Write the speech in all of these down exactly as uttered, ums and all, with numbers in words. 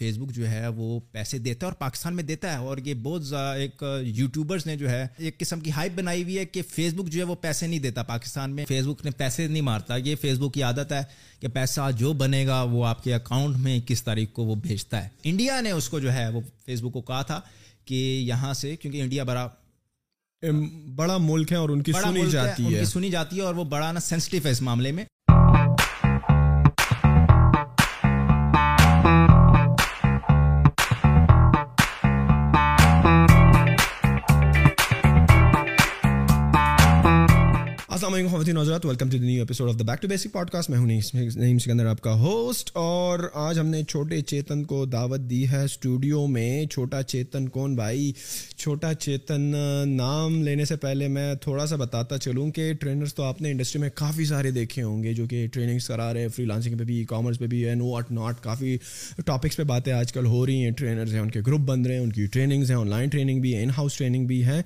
Face بک جو ہے وہ پیسے دیتا ہے اور پاکستان میں دیتا ہے, اور یہ بہت ایک یوٹیوبرز نے جو ہے ایک قسم کی ہائپ بنائی ہوئی ہے کہ فیس بک جو ہے وہ پیسے نہیں دیتا. پاکستان میں فیس بک نے پیسے نہیں مارتا, یہ فیس بک کی عادت ہے کہ پیسہ جو بنے گا وہ آپ کے اکاؤنٹ میں کس تاریخ کو وہ بھیجتا ہے. انڈیا نے اس کو جو ہے وہ فیس بک کو کہا تھا کہ یہاں سے, کیونکہ انڈیا بڑا بڑا ملک ہے اور ان کی سنی جاتی ہے ان کی سنی جاتی ہے اور وہ بڑا نا سینسٹیو ہے اس معاملے میں. السلام علیکم خواتین و حضرات, welcome to the new episode of the back to basic podcast. میں ہوں نعیم سکندر, آپ کا ہوسٹ, اور آج ہم نے چھوٹے چیتن کو دعوت دی ہے اسٹوڈیو میں. چھوٹا چیتن کون بھائی؟ چھوٹا چیتن نام لینے سے پہلے میں تھوڑا سا بتاتا چلوں کہ ٹرینرز تو آپ نے انڈسٹری میں کافی سارے دیکھے ہوں گے جو کہ ٹریننگس کرا رہے ہیں, فری لانسنگ پہ بھی, ای کامرس پہ بھی, اینڈ واٹ ناٹ. کافی ٹاپکس پہ باتیں آج کل ہو رہی ہیں. ٹرینرز ہیں, ان کے گروپ بن رہے ہیں, ان کی ٹریننگز ہیں, آن لائن ٹریننگ بھی ہے, ان ہاؤس ٹریننگ بھی ہے.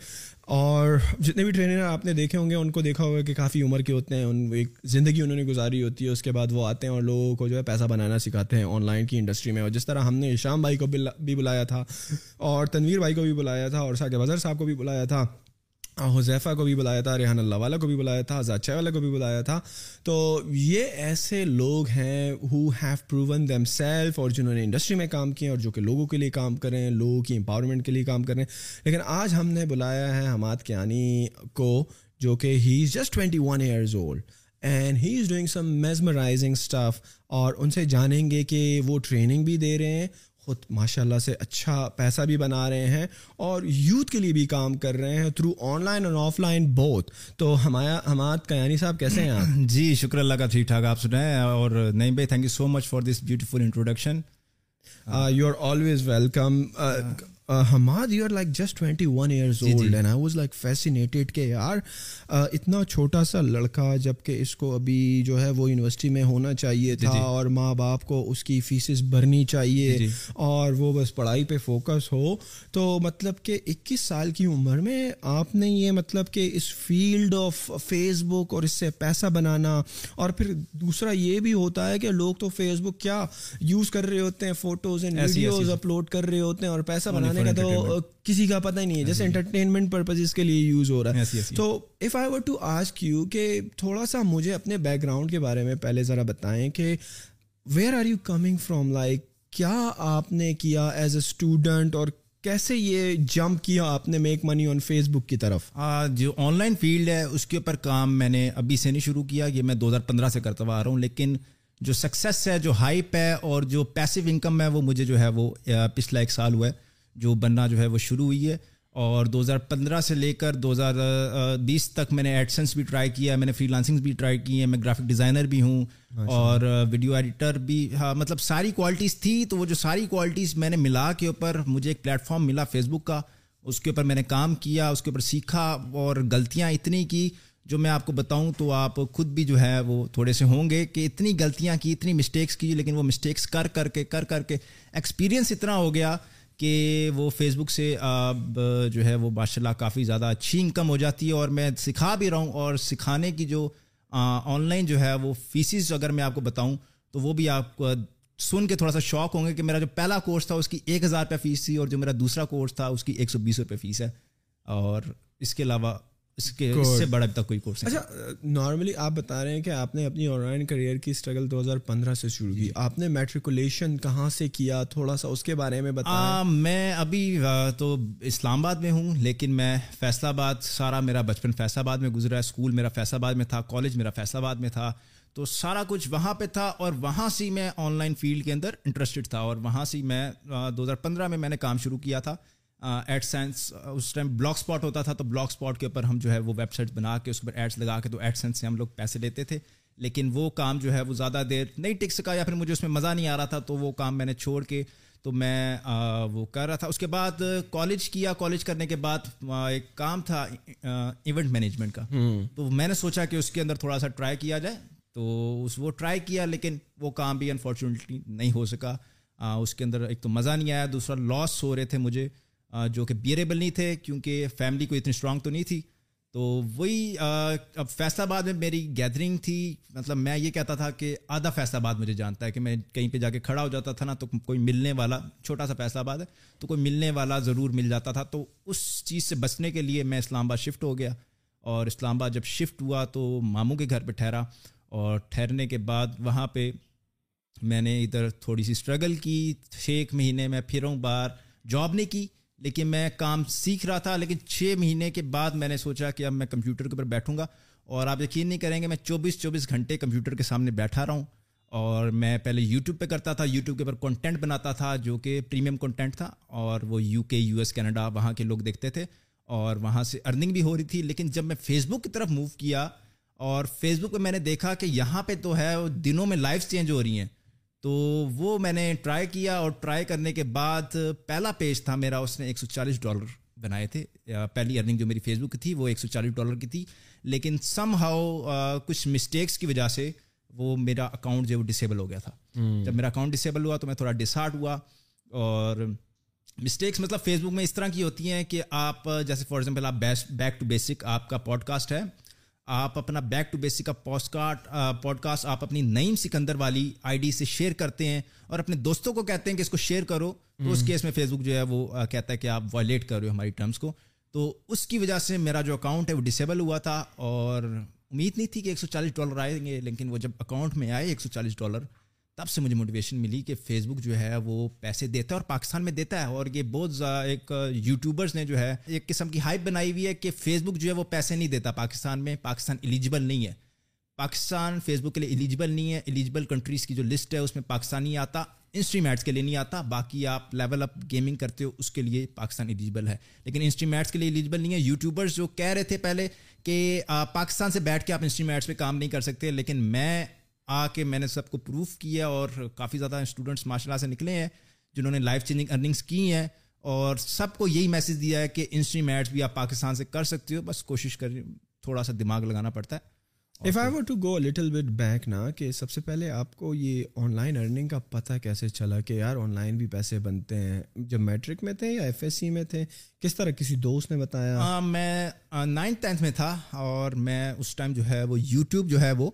اور جتنے بھی ٹرینر آپ نے دیکھے ہوں گے ان کو دیکھا ہوگا کہ کافی عمر کے ہوتے ہیں, ان ایک زندگی انہوں نے گزاری ہوتی ہے. اس کے بعد وہ آتے ہیں اور لوگوں کو جو ہے پیسہ بنانا سکھاتے ہیں آن لائن کی انڈسٹری میں. اور جس طرح ہم نے ہشام بھائی کو بھی بلایا تھا اور تنویر بھائی کو بھی بلایا تھا اور ثاقب اظہر صاحب کو بھی بلایا تھا, حذیفہ کو بھی بلایا تھا, ریحان اللہ والا کو بھی بلایا تھا, آزاد شاہ والا کو بھی بلایا تھا. تو یہ ایسے لوگ ہیں who have proven themselves, اور جنہوں نے انڈسٹری میں کام کیے ہیں اور جو کہ لوگوں کے لیے کام کر رہے ہیں, لوگوں کی امپاورمنٹ کے لیے کام کر رہے ہیں. لیکن آج ہم نے بلایا ہے حماد کیانی کو, جو کہ he is just twenty-one years old and he is doing some mesmerizing stuff. اور ان سے جانیں گے کہ وہ ٹریننگ بھی دے رہے ہیں, خود ماشاء اللہ سے اچھا پیسہ بھی بنا رہے ہیں اور یوتھ کے لیے بھی کام کر رہے ہیں تھرو آن لائن اور آف لائن بوتھ. تو ہمارا حماد کیانی صاحب کیسے ہیں آپ؟ جی شکر اللہ کا, ٹھیک ٹھاک. آپ سنائیں. اور نعیم بھائی thank you so much for this beautiful introduction. You are always welcome. Hammad, you are like just twenty one years old and I was like fascinated کہ یار اتنا چھوٹا سا لڑکا, جبکہ اس کو ابھی جو ہے وہ یونیورسٹی میں ہونا چاہیے تھا اور ماں باپ کو اس کی فیسز بھرنی چاہیے اور وہ بس پڑھائی پہ فوکس ہو. تو مطلب کہ اکیس سال کی عمر میں آپ نے یہ مطلب کہ اس فیلڈ آف فیس بک اور اس سے پیسہ بنانا. اور پھر دوسرا یہ بھی ہوتا ہے کہ لوگ تو فیس بک کیا یوز کر رہے ہوتے ہیں, فوٹوز اینڈ ویڈیوز اپلوڈ کر رہے ہوتے ہیں اور پیسہ بنانا تو کسی کا پتہ ہی نہیں ہے, جسٹ انٹرٹینمنٹ پرپزز کے لیے یوز ہو رہا ہے. تو if I were to ask you کہ تھوڑا سا مجھے اپنے بیک گراؤنڈ کے بارے میں پہلے ذرا بتائیں کہ where are you coming from, like کیا آپ نے کیا ایز اے اسٹوڈنٹ اور کیسے یہ جمپ کیا آپ نے میک منی آن فیس بک کی طرف؟ جو آن لائن فیلڈ ہے اس کے اوپر کام میں نے ابھی سے نہیں شروع کیا, یہ میں دو ہزار پندرہ سے کرتا ہوا آ رہا ہوں. لیکن جو سکسیس ہے, جو ہائپ ہے اور جو پیسو انکم ہے وہ مجھے جو ہے وہ پچھلا ایک سال ہوا ہے جو بننا جو ہے وہ شروع ہوئی ہے. اور دو ہزار پندرہ سے لے کر دو ہزار بیس تک میں نے ایڈسنس بھی ٹرائی کیا ہے, میں نے فری لانسنگ بھی ٹرائی کی ہے, میں گرافک ڈیزائنر بھی ہوں اور ویڈیو ایڈیٹر بھی. ہاں مطلب ساری کوالٹیز تھی. تو وہ جو ساری کوالٹیز میں نے ملا کے اوپر مجھے ایک پلیٹ فارم ملا فیس بک کا, اس کے اوپر میں نے کام کیا, اس کے اوپر سیکھا اور غلطیاں اتنی کی جو میں آپ کو بتاؤں تو آپ خود بھی جو ہے وہ تھوڑے سے ہوں گے کہ اتنی غلطیاں کی, اتنی مسٹیکس کی. لیکن وہ مسٹیکس کر کر کے کر کر کے ایکسپیرئنس اتنا ہو گیا کہ وہ فیس بک سے جو ہے وہ ماشاء اللہ کافی زیادہ اچھی انکم ہو جاتی ہے اور میں سکھا بھی رہا ہوں. اور سکھانے کی جو آن لائن جو ہے وہ فیسز اگر میں آپ کو بتاؤں تو وہ بھی آپ سن کے تھوڑا سا شوق ہوں گے کہ میرا جو پہلا کورس تھا اس کی ایک ہزار روپے فیس تھی اور جو میرا دوسرا کورس تھا اس کی ایک سو بیس روپے فیس ہے. اور اس کے علاوہ اس کے اس سے بڑا تک کوئی کورس. اچھا نارملی آپ بتا رہے ہیں کہ آپ نے اپنی آن لائن کریئر کی اسٹرگل دو ہزار پندرہ سے شروع کی, آپ نے میٹریکولیشن کہاں سے کیا, تھوڑا سا اس کے بارے میں بتائیں. میں ابھی تو اسلام آباد میں ہوں لیکن میں فیصل آباد, سارا میرا بچپن فیصل آباد میں گزرا ہے. اسکول میرا فیصل آباد میں تھا, کالج میرا فیصل آباد میں تھا, تو سارا کچھ وہاں پہ تھا اور وہاں سے میں آن لائن فیلڈ کے اندر انٹرسٹڈ تھا. اور وہاں سے میں دو ہزار پندرہ میں میں نے کام شروع کیا تھا. ایڈ سینس اس ٹائم بلاگ اسپاٹ ہوتا تھا, تو بلاگ اسپاٹ کے اوپر ہم جو ہے وہ ویب سائٹ بنا کے اس پر ایڈس لگا کے تو ایڈ سینس سے ہم لوگ پیسے لیتے تھے. لیکن وہ کام جو ہے وہ زیادہ دیر نہیں ٹک سکا یا پھر مجھے اس میں مزہ نہیں آ رہا تھا, تو وہ کام میں نے چھوڑ کے تو میں وہ کر رہا تھا. اس کے بعد کالج کیا, کالج کرنے کے بعد ایک کام تھا ایونٹ مینجمنٹ کا, تو میں نے سوچا کہ اس کے اندر تھوڑا سا ٹرائی کیا جائے. تو اس وہ ٹرائی کیا لیکن وہ کام بھی انفارچونیٹلی نہیں ہو سکا. اس کے اندر ایک تو مزہ نہیں آیا, دوسرا لاس ہو رہے تھے مجھے جو کہ بیئریبل نہیں تھے کیونکہ فیملی کوئی اتنی اسٹرانگ تو نہیں تھی. تو وہی اب فیصل آباد میں میری گیدرنگ تھی. مطلب میں یہ کہتا تھا کہ آدھا فیصل آباد مجھے جانتا ہے کہ میں کہیں پہ جا کے کھڑا ہو جاتا تھا نا تو کوئی ملنے والا, چھوٹا سا فیصل آباد ہے تو کوئی ملنے والا ضرور مل جاتا تھا. تو اس چیز سے بچنے کے لیے میں اسلام آباد شفٹ ہو گیا, اور اسلام آباد جب شفٹ ہوا تو ماموں کے گھر پہ ٹھہرا, اور ٹھہرنے کے بعد وہاں پہ میں نے ادھر تھوڑی سی اسٹرگل کی. چھ مہینے میں پھروں بار جاب نہیں کی, لیکن میں کام سیکھ رہا تھا. لیکن چھ مہینے کے بعد میں نے سوچا کہ اب میں کمپیوٹر کے اوپر بیٹھوں گا, اور آپ یقین نہیں کریں گے میں چوبیس چوبیس گھنٹے کمپیوٹر کے سامنے بیٹھا رہا ہوں. اور میں پہلے یوٹیوب پہ کرتا تھا, یوٹیوب کے اوپر کنٹینٹ بناتا تھا جو کہ پریمیم کنٹینٹ تھا, اور وہ you K, U S, Canada وہاں کے لوگ دیکھتے تھے, اور وہاں سے ارننگ بھی ہو رہی تھی. لیکن جب میں فیس بک کی طرف موو کیا اور فیس بک پہ میں نے دیکھا کہ یہاں پہ تو ہے دنوں میں لائف چینج ہو رہی ہیں, تو وہ میں نے ٹرائی کیا. اور ٹرائی کرنے کے بعد پہلا پیج تھا میرا, اس نے ایک سو چالیس ڈالر بنائے تھے. پہلی ارننگ جو میری فیس بک کی تھی وہ ایک سو چالیس ڈالر کی تھی, لیکن سم ہاؤ کچھ مسٹیکس کی وجہ سے وہ میرا اکاؤنٹ جو ہے وہ ڈسیبل ہو گیا تھا. جب میرا اکاؤنٹ ڈسیبل ہوا تو میں تھوڑا ڈسہارٹ ہوا. اور مسٹیکس مطلب فیس بک میں اس طرح کی ہوتی ہیں کہ آپ جیسے فار ایگزامپل آپ بیک ٹو بیسک آپ کا پوڈ کاسٹ ہے, آپ اپنا بیک ٹو بیسک کا پوڈ کاسٹ پوڈ کاسٹ آپ اپنی نعیم سکندر والی آئی ڈی سے شیئر کرتے ہیں اور اپنے دوستوں کو کہتے ہیں کہ اس کو شیئر کرو, تو اس کیس میں فیس بک جو ہے وہ کہتا ہے کہ آپ وائلیٹ کر رہے ہو ہماری ٹرمز کو. تو اس کی وجہ سے میرا جو اکاؤنٹ ہے وہ ڈسیبل ہوا تھا, اور امید نہیں تھی کہ ایک سو چالیس ڈالر آئیں گے, لیکن وہ جب اکاؤنٹ میں آئے ایک سو چالیس ڈالر تب سے مجھے موٹیویشن ملی کہ فیس بک جو ہے وہ پیسے دیتا ہے اور پاکستان میں دیتا ہے. اور یہ بہت ایک یوٹیوبرز نے جو ہے ایک قسم کی ہائپ بنائی ہوئی ہے کہ فیس بک جو ہے وہ پیسے نہیں دیتا پاکستان میں, پاکستان ایلیجیبل نہیں ہے, پاکستان فیس بک کے لیے ایلیجیبل نہیں ہے. ایلیجیبل کنٹریز کی جو لسٹ ہے اس میں پاکستان نہیں آتا, انسٹریم ایڈس کے لیے نہیں آتا. باقی آپ لیول اپ گیمنگ کرتے ہو اس کے لیے پاکستان ایلیجیبل ہے, لیکن انسٹریم ایڈس کے لیے ایلیجیبل نہیں ہے. یوٹیوبرز جو کہہ رہے تھے پہلے کہ پاکستان سے بیٹھ کے آپ انسٹریم ایڈس پہ کام نہیں کر سکتے, لیکن میں آ کے میں نے سب کو پروف کیا, اور کافی زیادہ اسٹوڈنٹس ماشاء اللہ سے نکلے ہیں جنہوں نے لائف چینجنگ ارننگس کی ہیں, اور سب کو یہی میسیج دیا ہے کہ انسٹریم ایڈس بھی آپ پاکستان سے کر سکتے ہو, بس کوشش کر تھوڑا سا دماغ لگانا پڑتا ہے. If I were to go a little bit back نا, کہ سب سے پہلے آپ کو یہ آن لائن ارننگ کا پتہ کیسے چلا کہ یار آن لائن بھی پیسے بنتے ہیں؟ جب میٹرک میں تھے یا ایف ایس سی میں تھے, کس طرح کسی دوست نے بتایا؟ ہاں میں نائنتھ ٹینتھ میں تھا, اور میں اس ٹائم جو ہے وہ یوٹیوب جو ہے وہ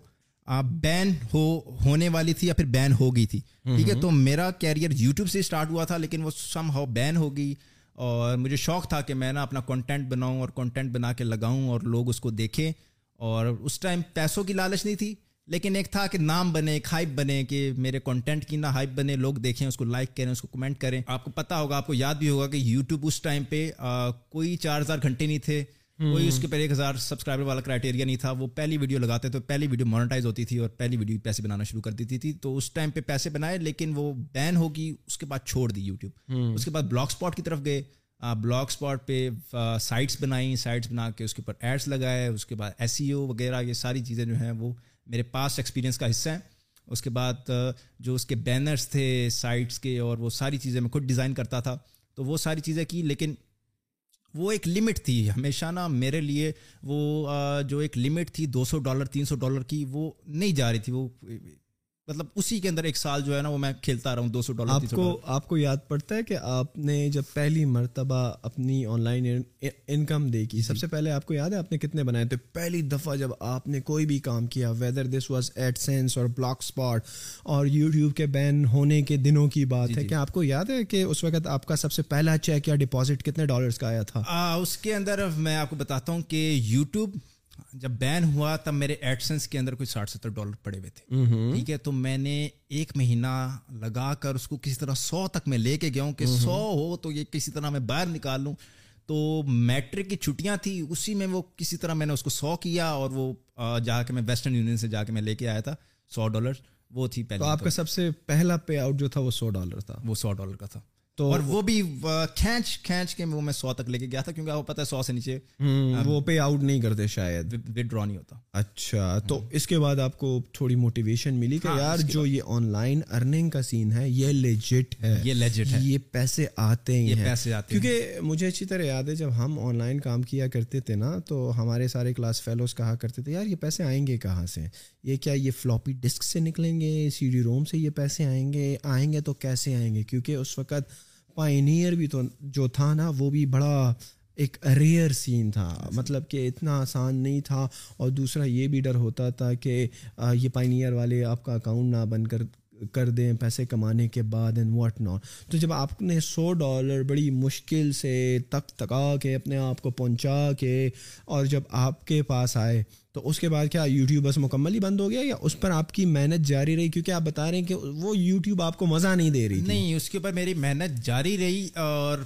بین ہو ہونے والی تھی یا پھر بین ہو گئی تھی, ٹھیک ہے. تو میرا کیریئر یوٹیوب سے اسٹارٹ ہوا تھا, لیکن وہ سم ہاؤ بین ہو گئی, اور مجھے شوق تھا کہ میں نا اپنا کنٹینٹ بناؤں اور کنٹینٹ بنا کے لگاؤں اور لوگ اس کو دیکھیں. اور اس ٹائم پیسوں کی لالچ نہیں تھی, لیکن ایک تھا کہ نام بنے, ایک ہائپ بنے کہ میرے کنٹینٹ کی نا ہائپ بنے, لوگ دیکھیں, اس کو لائک کریں, اس کو کمنٹ کریں. آپ کو پتہ ہوگا, آپ کو یاد بھی ہوگا کہ یوٹیوب اس ٹائم پہ کوئی چار ہزار گھنٹے نہیں تھے, کوئی اس کے پہلے ایک ہزار سبسکرائبر والا کرائٹیریا نہیں تھا. وہ پہلی ویڈیو لگاتے تو پہلی ویڈیو مونیٹائز ہوتی تھی اور پہلی ویڈیو پیسے بنانا شروع کر دیتی تھی. تو اس ٹائم پہ پیسے بنائے, لیکن وہ بین ہوگی, اس کے بعد چھوڑ دی یوٹیوب. اس کے بعد بلاگ اسپاٹ کی طرف گئے, بلاگ اسپاٹ پہ سائٹس بنائیں, سائٹس بنا کے اس کے اوپر ایڈس لگائے, اس کے بعد ایس ای او وغیرہ, یہ ساری چیزیں جو ہیں وہ میرے پاسٹ ایکسپیرینس کا حصہ ہیں. اس کے بعد جو اس کے بینرس تھے سائٹس کے اور وہ ساری چیزیں میں خود ڈیزائن کرتا تھا, تو وہ ساری چیزیں کی. لیکن وہ ایک لمٹ تھی ہمیشہ نا میرے لیے, وہ جو ایک لمٹ تھی دو سو ڈالر تین سو ڈالر کی, وہ نہیں جا رہی تھی. وہ مطلب اسی کے اندر ایک سال جو ہے نا وہ میں کھیلتا رہا ہوں دو سو ڈالر. آپ کو آپ کو یاد پڑتا ہے کہ آپ نے جب پہلی مرتبہ اپنی آن لائن انکم دیکھی, سب سے پہلے آپ کو یاد ہے آپ نے کتنے بنائے تھے پہلی دفعہ جب آپ نے کوئی بھی کام کیا, whether this was AdSense اور بلاک اسپاٹ اور یوٹیوب کے بین ہونے کے دنوں کی بات ہے, کیا آپ کو یاد ہے کہ اس وقت آپ کا سب سے پہلا چیک یا ڈپازٹ کتنے ڈالرز کا آیا تھا؟ اس کے اندر میں آپ کو بتاتا ہوں کہ یوٹیوب جب بین ہوا تب میرے ایڈ سینس کے اندر کوئی ساٹھ ستر ڈالر پڑے ہوئے تھے, ٹھیک ہے. تو میں نے ایک مہینہ لگا کر اس کو کسی طرح سو تک میں لے کے گیا ہوں کہ سو ہو تو یہ کسی طرح میں باہر نکال لوں. تو میٹرک کی چھٹیاں تھیں, اسی میں وہ کسی طرح میں نے اس کو سو کیا, اور وہ جا کے میں ویسٹرن یونین سے جا کے میں لے کے آیا تھا سو ڈالر. وہ تھی پہلے. تو آپ کا سب سے پہلا پے آؤٹ جو تھا وہ سو ڈالر تھا, وہ سو ڈالر کا تھا, اور وہ بھی کھینچ کھینچ کے وہ میں سو تک لے کے گیا تھا, کیونکہ آپ کو پتا ہے سو سے نیچے وہ پے آؤٹ نہیں کرتے, شاید وڈرا نہیں ہوتا. اچھا, تو اس کے بعد آپ کو تھوڑی موٹیویشن ملی کہ یار جو یہ آن لائن ارننگ کا سین ہے یہ لیجٹ ہے, یہ لیجٹ ہے, یہ پیسے آتے ہی ہیں. کیونکہ مجھے اچھی طرح یاد ہے جب ہم آن لائن کام کیا کرتے تھے نا, تو ہمارے سارے کلاس فیلوز کہا کرتے تھے یار یہ پیسے آئیں گے کہاں سے, یہ کیا یہ فلاپی ڈسک سے نکلیں گے, سی ڈی روم سے یہ پیسے آئیں گے, آئیں گے تو کیسے آئیں گے؟ کیونکہ اس وقت پائنیئر بھی تو جو تھا نا وہ بھی بڑا ایک ریئر سین تھا, مطلب کہ اتنا آسان نہیں تھا. اور دوسرا یہ بھی ڈر ہوتا تھا کہ یہ پائنیئر والے آپ کا اکاؤنٹ نہ بند کر کر دیں پیسے کمانے کے بعد اینڈ واٹ ناٹ. تو جب آپ نے سو ڈالر بڑی مشکل سے تک تکا کے اپنے آپ کو پہنچا کے اور جب آپ کے پاس آئے, تو اس کے بعد کیا یوٹیوب بس مکمل ہی بند ہو گیا, یا اس پر آپ کی محنت جاری رہی؟ کیونکہ آپ بتا رہے ہیں کہ وہ یوٹیوب آپ کو مزہ نہیں دے رہی. نہیں, اس کے اوپر میری محنت جاری رہی. اور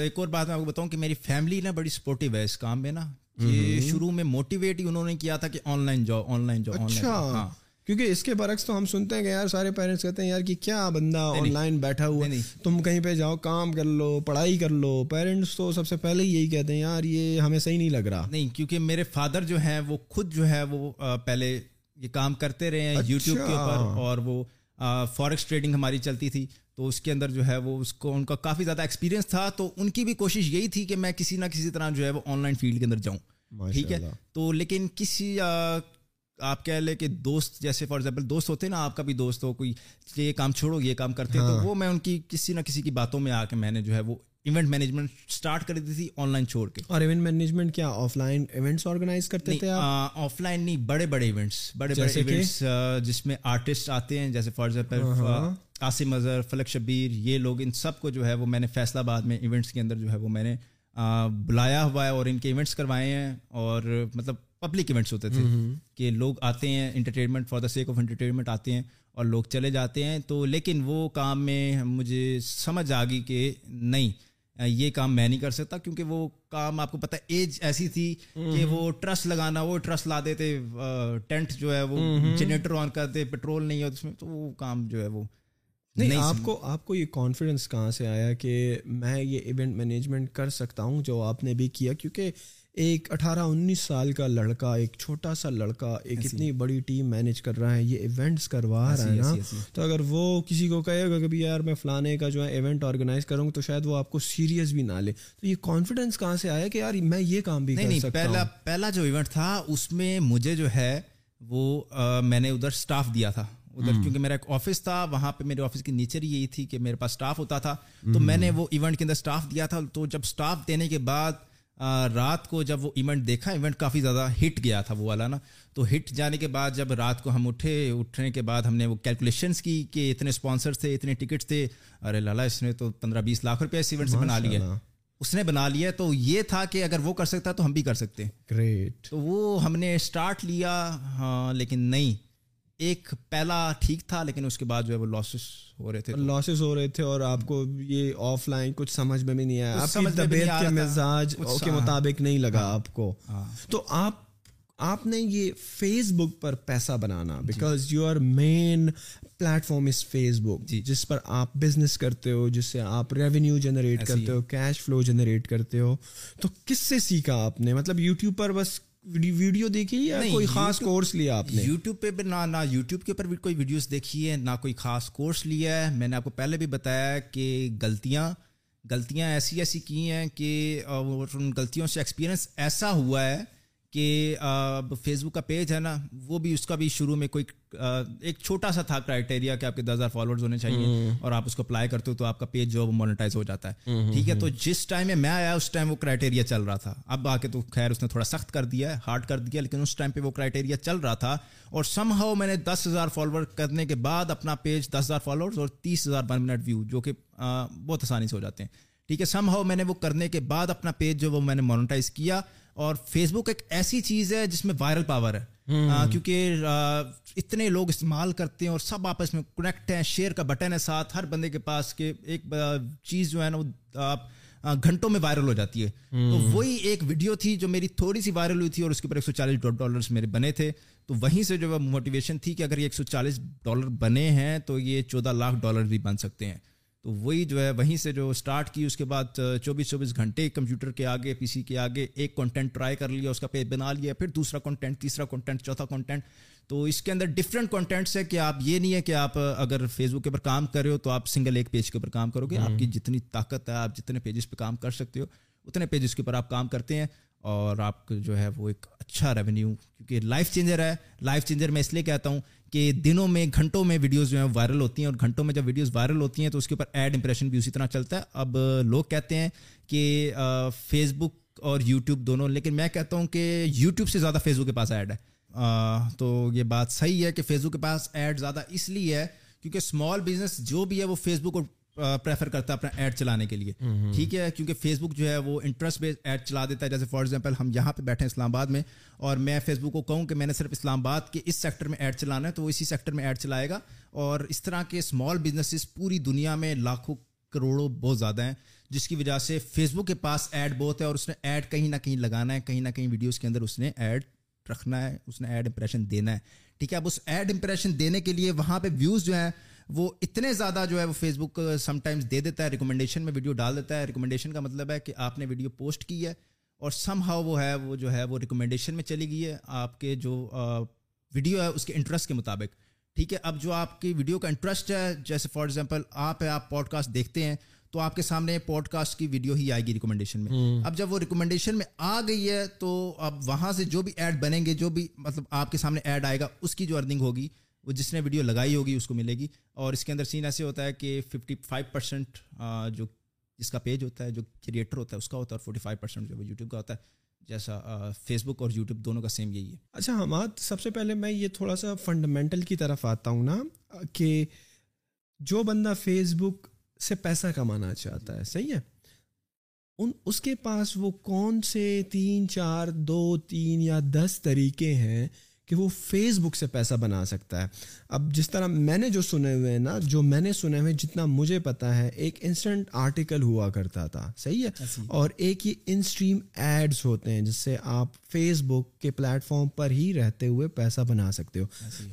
ایک اور بات میں آپ کو بتاؤں کہ میری فیملی نا بڑی سپورٹیو ہے اس کام میں نا, کہ شروع میں موٹیویٹ ہی انہوں نے کیا تھا کہ آن لائن جاؤ آن لائن جاؤ آن لائن. کیونکہ اس کے برعکس تو ہم سنتے ہیں کہ یار سارے پیرنٹس کہتے ہیں یار کہ کیا بندہ آن لائن بیٹھا ہوا, تم کہیں پہ جاؤ کام کر لو پڑھائی کر لو. پیرنٹس تو سب سے پہلے یہی کہتے ہیں یار یہ ہمیں صحیح نہیں لگ رہا. نہیں, کیونکہ میرے فادر جو ہیں وہ خود جو ہے وہ پہلے یہ کام کرتے رہے ہیں یوٹیوب کے اوپر, اور وہ فارکس ٹریڈنگ ہماری چلتی تھی تو اس کے اندر جو ہے وہ اس کو ان کا کافی زیادہ ایکسپیرینس تھا. تو ان کی بھی کوشش یہی تھی کہ میں کسی نہ کسی طرح جو ہے وہ آن لائن فیلڈ کے اندر جاؤں, ٹھیک ہے. تو لیکن کسی آپ کہہ لیں کہ دوست, جیسے فار ایگزامپل دوست ہوتے ہیں نا, آپ کا بھی دوست ہو کوئی, یہ کام چھوڑو یہ کام کرتے ہیں, تو وہ میں ان کی کسی نہ کسی کی باتوں میں آ کے میں نے جو ہے وہ ایونٹ مینجمنٹ اسٹارٹ کر دی تھی آن لائن چھوڑ کے. اور ایونٹ مینجمنٹ کیا آف لائن ایونٹس آرگنائز کرتے تھے آپ؟ آف لائن نہیں, بڑے بڑے ایونٹس, بڑے بڑے ایونٹس جس میں آرٹسٹ آتے ہیں, جیسے فار ایگزامپل عاصم اظہر, فلک شبیر, یہ لوگ, ان سب کو جو ہے وہ میں نے فیصل آباد میں ایونٹس کے اندر جو ہے وہ میں نے بلایا ہوا ہے اور ان کے ایونٹس کروائے ہیں. اور مطلب پبلک ایونٹس ہوتے تھے کہ لوگ آتے ہیں entertainment for the sake of entertainment آتے ہیں اور لوگ چلے جاتے ہیں. تو لیکن وہ کام میں مجھے سمجھ آ گئی کہ نہیں, یہ کام میں نہیں کر سکتا, کیونکہ وہ کام آپ کو پتہ ایج ایسی تھی کہ وہ ٹرس لگانا, وہ ٹرس لا دیتے, ٹینٹ جو ہے وہ جنریٹر آن کرتے, پیٹرول نہیں ہوتا اس میں, تو وہ کام جو ہے وہ نہیں. آپ کو آپ کو یہ کانفیڈنس کہاں سے آیا کہ میں یہ ایونٹ مینجمنٹ کر سکتا ہوں جو آپ نے بھی کیا؟ کیونکہ ایک اٹھارہ انیس سال کا لڑکا, ایک چھوٹا سا لڑکا, ایک اتنی بڑی ٹیم مینیج کر رہا ہے, یہ ایونٹس کروا رہا ہے نا, تو اگر وہ کسی کو کہے گا کہ بھی یار میں فلانے کا جو ہے ایونٹ آرگنائز کروں گا, تو شاید وہ آپ کو سیریس بھی نہ لے. تو یہ کانفیڈنس کہاں سے آیا کہ یار میں یہ کام بھی کر سکتا ہوں؟ پہلا جو ایونٹ تھا اس میں مجھے جو ہے وہ میں نے ادھر اسٹاف دیا تھا ادھر, کیونکہ میرا ایک آفس تھا, وہاں پہ میرے آفس کی نیچر یہی تھی کہ میرے پاس اسٹاف ہوتا تھا, تو میں نے وہ ایونٹ کے اندر اسٹاف دیا تھا. تو جب اسٹاف دینے کے بعد رات کو جب وہ ایونٹ دیکھا, ایونٹ کافی زیادہ ہٹ گیا تھا وہ والا نا, تو ہٹ جانے کے بعد جب رات کو ہم اٹھے, اٹھنے کے بعد ہم نے وہ کیلکولیشنس کی کہ اتنے اسپانسرس تھے, اتنے ٹکٹس تھے, ارے لالا اس نے تو پندرہ بیس لاکھ روپے اس ایونٹ سے بنا لیا, اس نے بنا لیا. تو یہ تھا کہ اگر وہ کر سکتا تو ہم بھی کر سکتے ہیں, گریٹ. تو وہ ہم نے اسٹارٹ لیا, ہاں لیکن نہیں, ایک پہلا ٹھیک تھا لیکن اس کے بعد جو ہے وہ لاسز ہو رہے تھے لاسز ہو رہے تھے اور آپ کو یہ آف لائن کچھ سمجھ میں بھی نہیں آیا, آپ کی طبیعت کے مزاج کے مطابق نہیں لگا آپ کو. تو آپ آپ نے یہ فیس بک پر پیسہ بنانا, because your main platform is Facebook, جس پر آپ بزنس کرتے ہو, جس سے آپ ریونیو جنریٹ کرتے ہو, کیش فلو جنریٹ کرتے ہو, تو کس سے سیکھا آپ نے؟ مطلب یوٹیوب پر بس ویڈیو دیکھی یا کوئی خاص کورس لیا آپ نے؟ یوٹیوب پہ نہ نہ یوٹیوب کے اوپر بھی کوئی ویڈیوز دیکھی ہے, نہ کوئی خاص کورس لیا ہے. میں نے آپ کو پہلے بھی بتایا کہ غلطیاں غلطیاں ایسی ایسی کی ہیں کہ ان غلطیوں سے ایکسپیرینس ایسا ہوا ہے کہ فیس بک کا پیج ہے نا, وہ بھی اس کا بھی شروع میں کوئی ایک چھوٹا سا تھا کرائٹیریا کہ آپ کے دس ہزار فالوورز ہونے چاہیے, اور آپ اس کو اپلائی کرتے ہو تو آپ کا پیج جو ہے وہ مونیٹائز ہو جاتا ہے, ٹھیک ہے. تو جس ٹائم میں میں آیا اس ٹائم وہ کرائٹیریا چل رہا تھا, اب آ کے تو خیر اس نے تھوڑا سخت کر دیا ہے, ہارڈ کر دیا, لیکن اس ٹائم پہ وہ کرائٹیریا چل رہا تھا. اور سم ہاؤ میں نے دس ہزار فالوور کرنے کے بعد اپنا پیج دس ہزار فالوورز اور تیس ہزار ون منٹ ویو, جو کہ بہت آسانی سے ہو جاتے ہیں, ٹھیک ہے. سم ہاؤ میں نے وہ کرنے کے بعد اپنا پیج جو وہ میں نے مونیٹائز کیا. اور فیس بک ایک ایسی چیز ہے جس میں وائرل پاور ہے, کیونکہ اتنے لوگ استعمال کرتے ہیں اور سب آپس میں کنیکٹ ہیں, شیئر کا بٹن ہے ساتھ ہر بندے کے پاس, کہ ایک چیز جو ہے نا وہ آپ گھنٹوں میں وائرل ہو جاتی ہے. تو وہی ایک ویڈیو تھی جو میری تھوڑی سی وائرل ہوئی تھی اور اس کے اوپر ایک سو چالیس ڈالرس میرے بنے تھے. تو وہیں سے جو ہے موٹیویشن تھی کہ اگر یہ ایک سو چالیس ڈالر بنے ہیں تو یہ چودہ لاکھ ڈالر بھی بن سکتے ہیں. تو وہی جو ہے وہیں سے جو اسٹارٹ کی, اس کے بعد چوبیس چوبیس گھنٹے کمپیوٹر کے آگے, پی سی کے آگے, ایک کانٹینٹ ٹرائی کر لیا, اس کا پیج بنا لیا, پھر دوسرا کانٹینٹ, تیسرا کانٹینٹ, چوتھا کانٹینٹ. تو اس کے اندر ڈفرینٹ کانٹینٹس ہے کہ آپ یہ نہیں ہے کہ آپ اگر فیس بک کے اوپر کام کر رہے ہو تو آپ سنگل ایک پیج کے اوپر کام کرو گے, آپ کی جتنی طاقت ہے آپ جتنے پیجز پہ کام کر سکتے ہو اتنے پیجز کے اوپر آپ کام کرتے ہیں, اور آپ کو جو ہے وہ ایک اچھا ریونیو, کیونکہ لائف چینجر ہے. لائف چینجر میں اس لیے کہتا ہوں کہ دنوں میں گھنٹوں میں ویڈیوز جو ہیں وائرل ہوتی ہیں, اور گھنٹوں میں جب ویڈیوز وائرل ہوتی ہیں تو اس کے اوپر ایڈ امپریشن بھی اسی طرح چلتا ہے. اب لوگ کہتے ہیں کہ فیس بک اور یوٹیوب دونوں، لیکن میں کہتا ہوں کہ یوٹیوب سے زیادہ فیس بک کے پاس ایڈ ہے. آ, تو یہ بات صحیح ہے کہ فیس بک کے پاس ایڈ زیادہ اس لیے ہے کیونکہ اسمال بزنس جو بھی ہے وہ فیس بک کو پریفر کرتا ہے اپنا ایڈ چلانے کے لیے. ٹھیک ہے، کیونکہ فیس بک جو ہے وہ انٹرسٹ بیس ایڈ چلا دیتا ہے. جیسے فار ایگزامپل ہم یہاں پہ بیٹھے ہیں اسلام آباد میں، اور میں فیس بک کو کہوں کہ میں نے صرف اسلام آباد کے اس سیکٹر میں ایڈ چلانا ہے تو وہ اسی سیکٹر میں ایڈ چلائے گا. اور اس طرح کے اسمال بزنسز پوری دنیا میں لاکھوں کروڑوں بہت زیادہ ہیں، جس کی وجہ سے فیس بک کے پاس ایڈ بہت ہے، اور اس نے ایڈ کہیں نہ کہیں لگانا ہے، کہیں نہ کہیں ویڈیوز کے اندر اس نے ایڈ رکھنا ہے، اس نے ایڈ امپریشن دینا ہے. ٹھیک ہے، اب اس ایڈ امپریشن دینے کے لیے وہاں پہ ویوز جو ہیں وہ اتنے زیادہ جو ہے وہ فیس بک سم ٹائمز دے دیتا ہے، ریکمنڈیشن میں ویڈیو ڈال دیتا ہے. ریکمنڈیشن کا مطلب ہے کہ آپ نے ویڈیو پوسٹ کی ہے اور سم ہاؤ وہ ہے وہ جو ہے وہ ریکمنڈیشن میں چلی گئی ہے آپ کے جو ویڈیو ہے اس کے انٹرسٹ کے مطابق. ٹھیک ہے، اب جو آپ کی ویڈیو کا انٹرسٹ ہے، جیسے فار ایگزامپل آپ ہے، آپ پوڈ کاسٹ دیکھتے ہیں تو آپ کے سامنے پوڈ کاسٹ کی ویڈیو ہی آئے گی ریکمنڈیشن میں. اب جب وہ ریکمنڈیشن میں آ گئی ہے تو اب وہاں سے جو بھی ایڈ بنیں گے، جو بھی مطلب آپ کے سامنے ایڈ آئے گا، اس کی جو ارننگ ہوگی وہ جس نے ویڈیو لگائی ہوگی اس کو ملے گی. اور اس کے اندر سین ایسے ہوتا ہے کہ ففٹی فائیو پرسینٹ جو جس کا پیج ہوتا ہے، جو کریٹر ہوتا ہے اس کا ہوتا ہے، اور فورٹی فائیو پرسینٹ جو وہ یوٹیوب کا ہوتا ہے. جیسا فیس بک اور یوٹیوب دونوں کا سیم یہی ہے. اچھا حماد، سب سے پہلے میں یہ تھوڑا سا فنڈامنٹل کی طرف آتا ہوں نا، کہ جو بندہ فیس بک سے پیسہ کمانا چاہتا ہے، صحیح ہے، ان اس کے پاس وہ کون سے تین چار دو تین یا دس طریقے ہیں کہ وہ فیس بک سے پیسہ بنا سکتا ہے. اب جس طرح میں نے جو سنے ہوئے ہیں نا، جو میں نے سنے ہوئے جتنا مجھے پتا ہے، ایک انسٹنٹ آرٹیکل ہوا کرتا تھا، صحیح ہے، اور ایک یہ انسٹریم ایڈز ہوتے ہیں جس سے آپ فیس بک کے پلیٹ فارم پر ہی رہتے ہوئے پیسہ بنا سکتے ہو.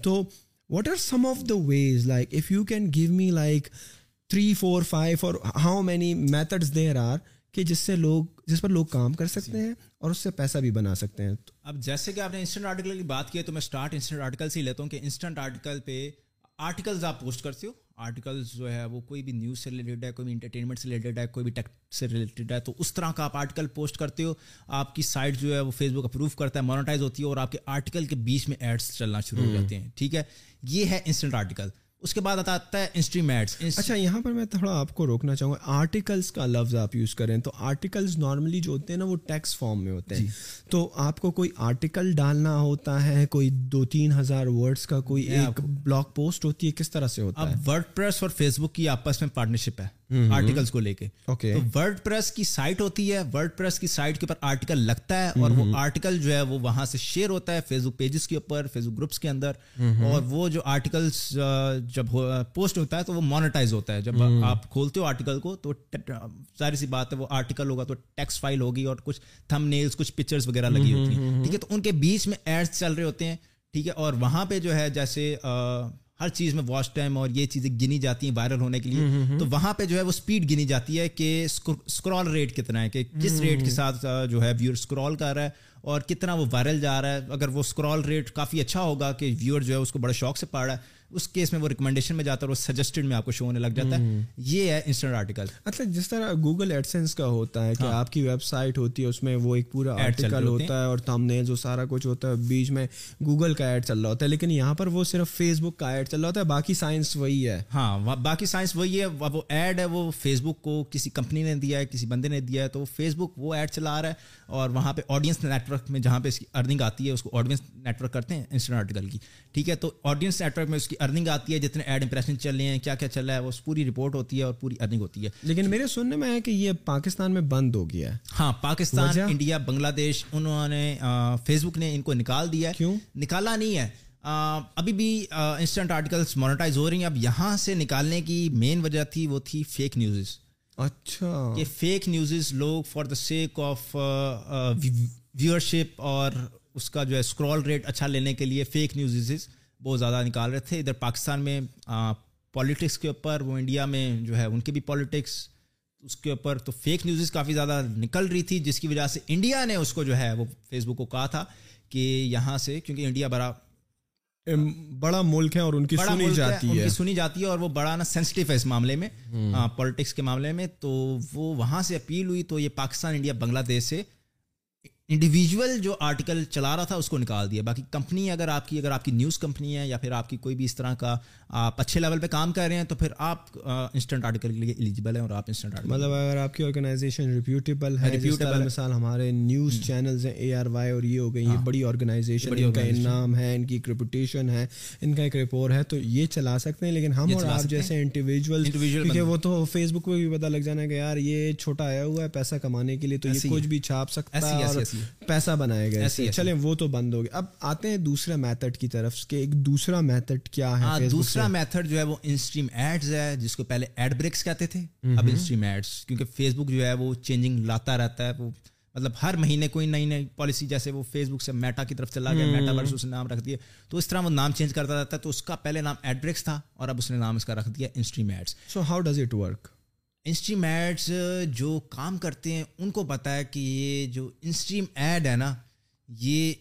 تو what are some of the ways, like if you can give me like three four five اور how many methods there are کہ جس سے لوگ جس پر لوگ کام کر سکتے ہیں اور اس سے پیسہ بھی بنا سکتے ہیں؟ اب جیسے کہ آپ نے انسٹنٹ آرٹیکل کی بات کی ہے تو میں اسٹارٹ انسٹنٹ آرٹیکل سے ہی لیتا ہوں کہ انسٹنٹ آرٹیکل پہ آرٹیکلز آپ پوسٹ کرتے ہو. آرٹیکلز جو ہے وہ کوئی بھی نیوز سے ریلیٹڈ ہے، کوئی بھی انٹرٹینمنٹ سے ریلیٹڈ ہے، کوئی بھی ٹیک سے ریلیٹڈ ہے، تو اس طرح کا آپ آرٹیکل پوسٹ کرتے ہو. آپ کی سائٹ جو ہے وہ فیس بک اپروو کرتا ہے، مونیٹائز ہوتی ہے، اور آپ کے آرٹیکل کے بیچ میں ایڈس چلنا شروع ہو جاتے ہیں. ٹھیک ہے، یہ ہے انسٹنٹ آرٹیکل. اس کے بعد آتا ہے انسٹریم ایڈس. اچھا یہاں پر میں تھوڑا آپ کو روکنا چاہوں گا. آرٹیکلس کا لفظ آپ یوز کریں تو آرٹیکلس نارملی جو ہوتے ہیں نا وہ ٹیکسٹ فارم میں ہوتے ہیں، تو آپ کو کوئی آرٹیکل ڈالنا ہوتا ہے، کوئی دو تین ہزار ورڈس کا کوئی ایک بلاگ پوسٹ ہوتی ہے، کس طرح سے ہوتا ہے؟ اب ورڈ پریس اور فیس بک کی آپس میں پارٹنرشپ ہے آرٹیکلس کو لے کے. تو ورڈ پریس کی سائٹ ہوتی ہے، ورڈ پریس کی سائٹ کے اوپر آرٹیکل لگتا ہے، اور وہ آرٹیکل جو ہے وہ وہاں سے شیئر ہوتا ہے فیس بک پیجز کے اوپر، فیس بک گروپس کے اندر، اور وہ جو آرٹیکلس جب پوسٹ ہوتا ہے تو وہ مونیٹائز ہوتا ہے. جب آپ کھولتے ہو آرٹیکل کو تو ظاہر سی بات ہے وہ آرٹیکل ہوگا تو ٹیکسٹ فائل ہوگی اور کچھ تھم نیلز، کچھ پکچرز وغیرہ لگی ہوتی ہیں. ٹھیک ہے، تو ان کے بیچ میں ایڈس چل رہے ہوتے ہیں. ٹھیک ہے، اور وہاں پہ جو ہے جیسے ہر چیز میں واچ ٹائم اور یہ چیزیں گنی جاتی ہیں وائرل ہونے کے لیے، تو وہاں پہ جو ہے وہ اسپیڈ گنی جاتی ہے کہ اسکرول ریٹ کتنا ہے، کہ کس ریٹ کے ساتھ جو ہے ویور اسکرول کر رہا ہے اور کتنا وہ وائرل جا رہا ہے. اگر وہ اسکرول ریٹ کافی اچھا ہوگا کہ ویور جو ہے اس کو بڑے شوق سے پڑھ رہا ہے، اس کیس میں وہ ریکمنڈیشن میں جاتا ہے اور وہ سجیسٹڈ میں آپ کو شو ہونے لگ جاتا ہے. یہ ہے انسٹنٹ آرٹیکل. اچھا جس طرح گوگل ایڈسنس کا ہوتا ہے کہ آپ کی ویب سائٹ ہوتی ہے، اس میں وہ ایک پورا آرٹیکل ہوتا ہے اور تھم نیلز وہ سارا کچھ ہوتا ہے، بیچ میں گوگل کا ایڈ چل رہا ہوتا ہے، لیکن یہاں پر وہ صرف فیس بک کا ایڈ چل رہا ہوتا ہے، باقی سائنس وہی ہے. ہاں باقی سائنس وہی ہے. وہ ایڈ ہے وہ فیس بک کو کسی کمپنی نے دیا ہے، کسی بندے نے دیا ہے، تو فیس بک وہ ایڈ چلا رہا ہے اور وہاں پہ آڈینس نیٹ ورک میں جہاں پہ اس کی ارننگ آتی ہے اس کو آڈینس نیٹ ورک کرتے ہیں انسٹنٹ آرٹیکل کی. ٹھیک ہے، تو آڈینس نیٹ ورک میں اس کی ارننگ آتی ہے، جتنے ایڈ امپریشن چل رہے ہیں، کیا کیا چل رہا ہے، وہ پوری رپورٹ ہوتی ہے اور پوری ارننگ ہوتی ہے. لیکن میرے سننے میں ہے کہ یہ پاکستان میں بند ہو گیا ہے. ہاں پاکستان، انڈیا، بنگلہ دیش، انہوں نے فیس بک نے ان کو نکال دیا ہے. کیوں نکالا نہیں ہے، ابھی بھی انسٹنٹ آرٹیکلس مونیٹائز ہو رہی ہیں. اب یہاں سے نکالنے کی مین وجہ تھی وہ تھی فیک نیوزز. اچھا کہ فیک نیوزز لوگ for the sake of viewership اور اس کا جو ہے اسکرول ریٹ اچھا لینے کے لیے فیک نیوزز بہت زیادہ نکال رہے تھے. ادھر پاکستان میں پولیٹکس کے اوپر، وہ انڈیا میں جو ہے ان کے بھی پولیٹکس اس کے اوپر، تو فیک نیوزز کافی زیادہ نکل رہی تھی، جس کی وجہ سے انڈیا نے اس کو جو ہے وہ فیس بک کو کہا تھا کہ یہاں سے، کیونکہ انڈیا بڑا بڑا ملک ہے اور ان کی سنی جاتی ہے ان کی سنی جاتی ہے اور وہ بڑا نا سینسٹیو ہے اس معاملے میں، پولیٹکس کے معاملے میں، تو وہ وہاں سے اپیل ہوئی. تو یہ پاکستان، انڈیا، بنگلہ دیش سے انڈیویجول جو آرٹیکل چلا رہا تھا اس کو نکال دیا. باقی کمپنی اگر آپ کی اگر آپ کی نیوز کمپنی ہے یا پھر آپ کی کوئی بھی اس طرح کا آپ اچھے لیول پہ کام کر رہے ہیں تو پھر آپ انسٹنٹ آرٹیکل کے لیے ایلیجیبل ہیں. اور آپ انسٹنٹ آرٹیکل مطلب اگر آپ کی آرگنائزیشن ریپیوٹیبل ہے, ریپیوٹیبل مثال ہمارے نیوز چینلز ہیں اے آر وائی اور یہ ہو گئی, یہ بڑی آرگنائزیشن, ان کا نام ہے, ان کی ایک ریپوٹیشن ہے, ان کا ایک رپور ہے, تو یہ چلا سکتے ہیں. لیکن ہم اور آپ جیسے انڈیویجول, کیونکہ وہ تو فیس بک پہ بھی پتہ لگ جانا کہ یار یہ چھوٹا آیا ہوا ہے پیسہ کمانے کے لیے تو یہ کچھ بھی چھاپ سکتا ہے, پیسہ بنائے گئے. چلیں وہ تو بند ہو گیا. اب آتے ہیں دوسرے میتھڈ کی طرف کہ ایک دوسرا میتھڈ کیا ہے. دوسرا میتھڈ جو ہے وہ انسٹریم ایڈز ہے, جس کو پہلے ایڈ بریکس کہتے تھے, اب انسٹریم ایڈز, کیونکہ فیس بک جو ہے وہ چینجنگ لاتا رہتا ہے. وہ مطلب ہر مہینے کوئی نئی نئی پالیسی, جیسے وہ فیس بک سے میٹا کی طرف چلا گیا, میٹا ورس اس نے نام رکھ دیا, تو اس طرح وہ نام چینج کرتا رہتا ہے. تو اس کا پہلے نام ایڈ بریکس تھا اور اب اس نے نام اس کا رکھ دیا instream ads. So how does it work? Instream ads جو کام کرتے ہیں ان کو پتہ ہے کہ یہ جو انسٹریم ایڈ ہے نا, یہ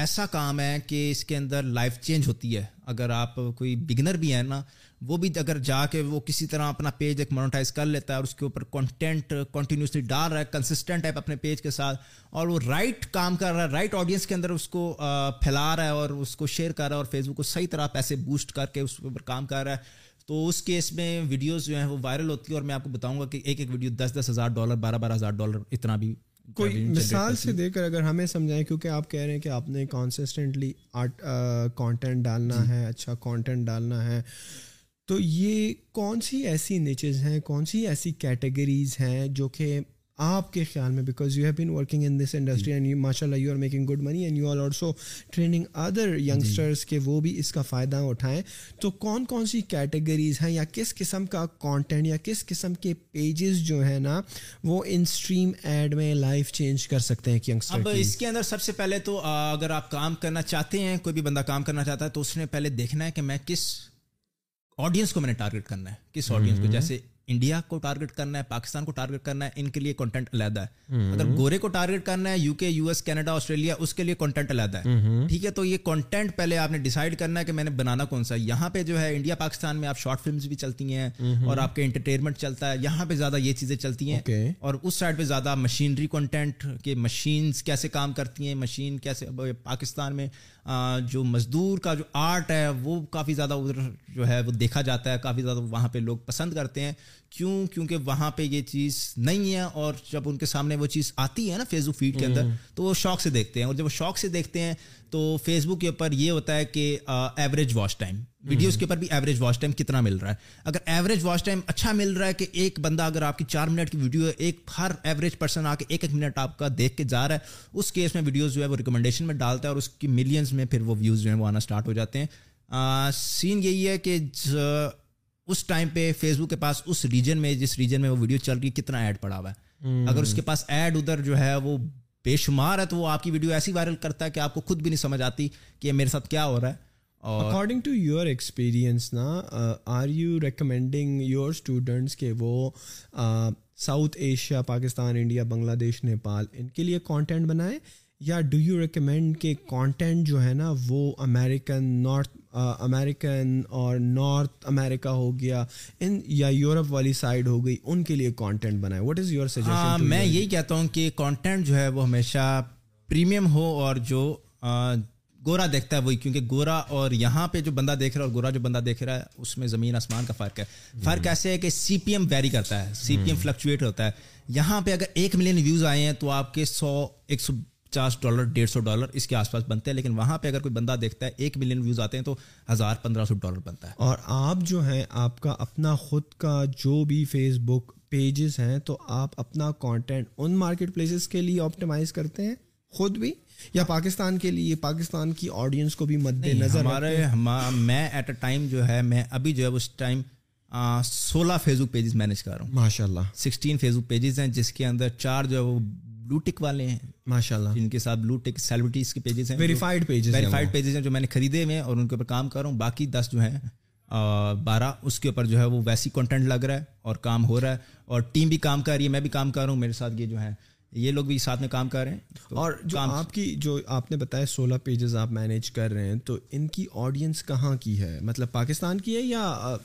ایسا کام ہے کہ اس کے اندر لائف چینج ہوتی ہے. اگر آپ کوئی بگنر بھی ہیں نا, وہ بھی اگر جا کے وہ کسی طرح اپنا پیج ایک مونیٹائز کر لیتا ہے اور اس کے اوپر کنٹینٹ کنٹینیوسلی ڈال رہا ہے, کنسسٹنٹ ہے اپنے پیج کے ساتھ, اور وہ رائٹ کام کر رہا ہے, رائٹ آڈینس کے اندر اس کو پھیلا رہا ہے اور اس کو شیئر کر رہا ہے اور فیس بک کو صحیح طرح پیسے بوسٹ کر کے اس کے اوپر کام کر رہا ہے, تو اس کیس میں ویڈیوز جو ہیں وہ وائرل ہوتی ہے. اور میں آپ کو بتاؤں گا کہ ایک ایک ویڈیو دس دس ہزار ڈالر بارہ بارہ ہزار ڈالر اتنا بھی. کوئی مثال سے دے کر اگر ہمیں سمجھائیں, کیونکہ آپ کہہ رہے ہیں کہ آپ نے کانسسٹنٹلی آرٹ کانٹینٹ ڈالنا ہے, اچھا کانٹینٹ ڈالنا ہے, تو یہ کون سی ایسی نیچز ہیں, کون سی ایسی کیٹیگریز ہیں جو کہ آپ کے خیال میں, because you have been working in this industry and ماشاء اللہ you are making good money and you are also training other youngsters کہ وہ بھی اس کا فائدہ اٹھائیں, تو کون کون سی کیٹیگریز ہیں یا کس قسم کا کانٹینٹ یا کس قسم کے پیجز جو ہے نا وہ انسٹریم ایڈ میں لائف چینج کر سکتے ہیں ینگسٹر اب اس کے اندر؟ سب سے پہلے تو اگر آپ کام کرنا چاہتے ہیں, کوئی بھی بندہ کام کرنا چاہتا ہے, تو اس نے پہلے دیکھنا ہے کہ میں کس آڈینس کو میں نے ٹارگیٹ کرنا ہے, کس آڈینس کو. جیسے انڈیا کو ٹارگٹ کرنا ہے, پاکستان کو ٹارگٹ کرنا ہے, ان کے لیے کنٹینٹ علیحدہ ہے. اگر گورے کو ٹارگٹ کرنا ہے, U K, U S, Canada, Australia, اس کے لیے کنٹینٹ علیحدہ ہے. ٹھیک ہے, تو یہ کنٹینٹ پہلے آپ نے ڈیسائیڈ کرنا ہے کہ میں نے بنانا کون سا ہے. یہاں پہ جو ہے انڈیا پاکستان میں آپ شارٹ فلمز بھی چلتی ہیں اور آپ کے انٹرٹینمنٹ چلتا ہے, یہاں پہ زیادہ یہ چیزیں چلتی ہیں, اور اس سائڈ پہ زیادہ مشینری کنٹینٹ کہ مشینز کیسے کام کرتی ہیں, مشین کیسے. پاکستان میں جو مزدور کا جو آرٹ ہے وہ کافی زیادہ ادھر جو ہے وہ دیکھا جاتا ہے, کافی زیادہ وہاں پہ لوگ پسند کرتے ہیں. کیوں؟ کیونکہ وہاں پہ یہ چیز نہیں ہے, اور جب ان کے سامنے وہ چیز آتی ہے نا فیس بک فیڈ کے اندر تو وہ شوق سے دیکھتے ہیں, اور جب وہ شوق سے دیکھتے ہیں تو فیس بک کے اوپر یہ ہوتا ہے کہ ایوریج واچ ٹائم ویڈیوز کے اوپر بھی ایوریج واچ ٹائم کتنا مل رہا ہے. اگر ایوریج واچ ٹائم اچھا مل رہا ہے کہ ایک بندہ اگر آپ کی چار منٹ کی ویڈیو ہے, ایک ہر ایوریج پرسن آ کے ایک ایک منٹ آپ کا دیکھ کے جا رہا ہے, اس کیس میں ویڈیوز جو ہے وہ ریکمنڈیشن میں ڈالتا ہے اور اس کی ملینز میں پھر وہ ویوز جو ہیں وہ آنا اسٹارٹ ہو جاتے ہیں. سین یہی ہے کہ اس ٹائم پہ فیس بک کے پاس اس ریجن میں, جس ریجن میں وہ ویڈیو چل رہی ہے, کتنا ایڈ پڑا ہوا ہے. اگر اس کے پاس ایڈ ادھر جو ہے وہ بے شمار ہے تو وہ آپ کی ویڈیو ایسی وائرل کرتا ہے کہ آپ کو خود بھی نہیں سمجھ آتی کہ میرے ساتھ کیا ہو رہا ہے. اکارڈنگ ٹو یور ایکسپیرینس نا, are you recommending your students کہ وہ South Asia, Pakistan, India, Bangladesh, Nepal, ان کے لیے کانٹینٹ بنائیں, یا ڈو یو ریکمینڈ کہ کانٹینٹ جو ہے نا وہ امیریکن, نارتھ امیریکن اور نارتھ امریکہ ہو گیا ان, یا یورپ والی سائڈ ہو گئی, ان کے لیے کانٹینٹ بنائیں؟ What is your suggestion? میں یہی کہتا ہوں کہ کانٹینٹ جو ہے وہ ہمیشہ پریمیم ہو اور جو گورا دیکھتا ہے وہی, کیونکہ گورا اور یہاں پہ جو بندہ دیکھ رہا ہے اور گورا جو بندہ دیکھ رہا ہے اس میں زمین آسمان کا فرق ہے. فرق ایسے ہے کہ سی پی ایم ویری کرتا ہے, سی پی ایم فلکچویٹ ہوتا ہے. یہاں پہ اگر ایک ملین ویوز آئے ہیں تو آپ کے سو ایک سو پچاس ڈالر ڈیڑھ سو ڈالر اس کے آس پاس بنتے ہیں, لیکن وہاں پہ اگر کوئی بندہ دیکھتا ہے ایک ملین ویوز آتے ہیں تو ہزار پندرہ سو ڈالر بنتا ہے. اور آپ جو ہیں آپ کا اپنا خود کا جو بھی فیس بک پیجز ہیں تو آپ اپنا کانٹینٹ ان مارکیٹ پلیسز کے لیے آپٹیمائز کرتے ہیں خود بھی, یا پاکستان کے لیے پاکستان کی آڈینس کو بھی مد نظر؟ ہمارے میں ایٹ اے ٹائم جو ہے میں ابھی جو ہے اس ٹائم سولہ فیس بک پیجز مینیج کر رہا ہوں ماشاء اللہ. سکسٹین فیس بک پیجز ہیں جس کے اندر چار جو ہے وہ بلو ٹک والے ہیں ماشاء اللہ, جن کے ساتھ بلو ٹک سیلیبریٹیز کے پیجز ہیں, ویریفائڈ پیجز, ویریفائڈ پیجز ہیں جو میں نے خریدے ہوئے ہیں اور ان کے اوپر کام کر رہا ہوں. باقی دس جو ہیں بارہ اس کے اوپر جو ہے وہ ویسی کنٹینٹ لگ رہا ہے اور کام ہو رہا ہے, اور ٹیم بھی کام کر رہی ہے, میں بھی کام کر رہا ہوں, میرے ساتھ یہ جو ہے یہ لوگ بھی ساتھ میں کام کر رہے ہیں. اور جو آپ کی جو آپ نے بتایا سولہ پیجز آپ مینیج کر رہے ہیں, تو ان کی آڈینس کہاں کی ہے, مطلب پاکستان کی ہے یا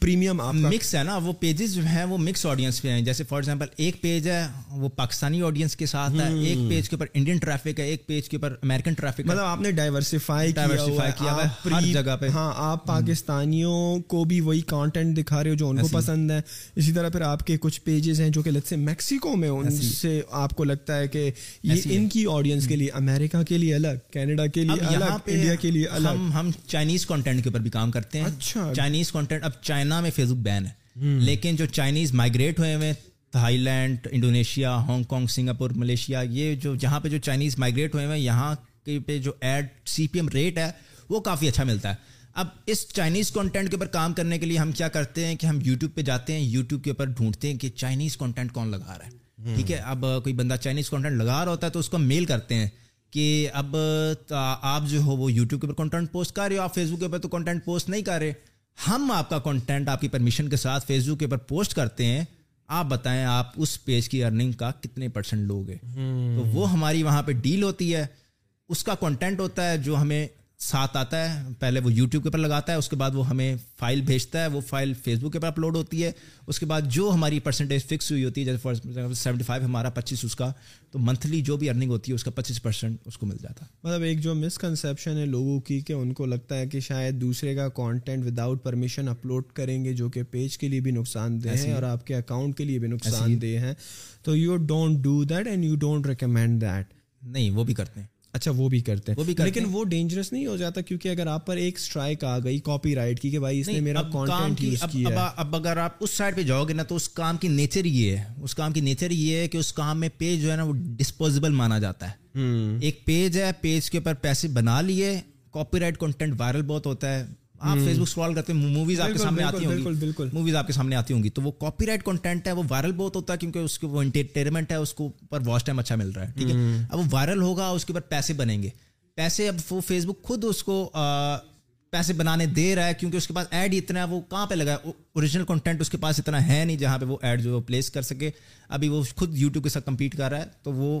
پریمیم آپ مکس ہے نا؟ وہ پیجز جو ہیں وہ مکس آڈینس پہ ہیں. جیسے فار ایگزامپل ایک پیج ہے وہ پاکستانی آڈینس کے ساتھ ہے, ایک پیج کے اوپر انڈین ٹریفک ہے, ایک پیج کے اوپر امیریکن ٹریفک. مطلب آپ نے ڈائیورسیفائی کیا ہر جگہ پہ. ہاں, آپ پاکستانیوں کو بھی وہی کانٹینٹ دکھا رہے ہو جو ان کو پسند ہے. اسی طرح پھر آپ کے کچھ پیجز ہیں جو کہ لیٹس سے میکسیکو میں, ان سے آپ کو لگتا ہے کہ یہ ان کی آڈینس کے لیے, امریکہ کے لیے الگ, کینیڈا کے لیے الگ, انڈیا کے لیے الگ. ہم چائنیز کانٹینٹ کے اوپر بھی کام کرتے ہیں. اچھا, چائنیز کانٹینٹ. اب چائنا میں فیس بک بین ہے, لیکن جو چائنیز مائگریٹ ہوئے ہوئے Thailand, Indonesia, Hong Kong, Singapore, Malaysia, یہ جو جہاں پہ جو چائنیز مائگریٹ ہوئے ہوئے ہیں, یہاں پہ جو ad C P M rate ہے وہ کافی اچھا ملتا ہے. اب اس چائنیز کانٹینٹ کے اوپر کام کرنے کے لیے ہم کیا کرتے ہیں کہ ہم یوٹیوب پہ جاتے ہیں, یوٹیوب کے اوپر ڈھونڈتے ہیں کہ چائنیز کانٹینٹ کون لگا رہا ہے. ٹھیک ہے, اب کوئی بندہ چائنیز کانٹینٹ لگا رہا ہوتا ہے تو اس کو میل کرتے ہیں کہ اب آپ جو ہو وہ یوٹیوب کے اوپر کانٹینٹ پوسٹ کر رہے ہو, آپ فیس بک کے اوپر تو کانٹینٹ پوسٹ نہیں کر رہے. ہم آپ کا کانٹینٹ آپ کی پرمیشن کے ساتھ فیس بک کے اوپر پوسٹ کرتے ہیں, آپ بتائیں آپ اس پیج کی ارننگ کا کتنے پرسینٹ لوگے. تو وہ ہماری وہاں پہ ڈیل ہوتی ہے. اس کا کانٹینٹ ہوتا ہے جو ہمیں ساتھ آتا ہے, پہلے وہ یوٹیوب کے اوپر لگاتا ہے, اس کے بعد وہ ہمیں فائل بھیجتا ہے, وہ فائل فیس بک کے اوپر اپلوڈ ہوتی ہے. اس کے بعد جو ہماری پرسنٹیج فکس ہوئی ہوتی ہے, جیسے فار ایگزامپل سیونٹی فائیو ہمارا پچیس اس کا, تو منتھلی جو بھی ارننگ ہوتی ہے اس کا پچیس پرسینٹ اس کو مل جاتا ہے. مطلب ایک جو مسکنسیپشن ہے لوگوں کی کہ ان کو لگتا ہے کہ شاید دوسرے کا کانٹینٹ وداؤٹ پرمیشن اپلوڈ کریں گے, جو کہ پیج کے لیے بھی نقصان دہ ہے اور آپ کے اکاؤنٹ کے لیے بھی نقصان دہ ہیں. تو you don't do that and you don't recommend that. نہیں, وہ بھی کرتے ہیں. اچھا, وہ بھی کرتے ہیں, لیکن وہ ڈینجرس نہیں ہو جاتا کیونکہ اگر آپ پر ایک اسٹرائک آ گئی کاپی رائٹ کی کہ بھائی اس نے میرا کانٹینٹ یوز کیا ہے. اب اگر آپ اس سائڈ پہ جاؤ گے نا تو اس کام کی نیچر یہ ہے, اس کام کی نیچر یہ ہے کہ اس کام میں پیج جو ہے نا وہ ڈسپوزیبل مانا جاتا ہے. ایک پیج ہے, پیج کے اوپر پیسے بنا لیے, کاپی رائٹ کنٹینٹ وائرل بہت ہوتا ہے. آپ فیس بک اسکرال کرتے ہیں, موویز آپ کے سامنے آتی ہوں گی, موویز آپ کے سامنے آتی ہوں گی, تو وہ کاپی رائٹ کنٹینٹ ہے, وہ وائرل بہت ہوتا ہے کیونکہ اس کے وہ انٹرٹینمنٹ ہے, اس کو اوپر واچ ٹائم اچھا مل رہا ہے. ٹھیک ہے, اب وہ وائرل ہوگا, اس کے اوپر پیسے بنیں گے. پیسے اب وہ فیس بک خود اس کو پیسے بنانے دے رہا ہے کیونکہ اس کے پاس ایڈ اتنا ہے, وہ کہاں پہ لگا ہے اوریجنل کنٹینٹ اس کے پاس اتنا ہے نہیں جہاں پہ وہ ایڈ جو پلیس کر سکے. ابھی وہ خود یوٹیوب کے ساتھ کمپیٹ کر رہا ہے, تو وہ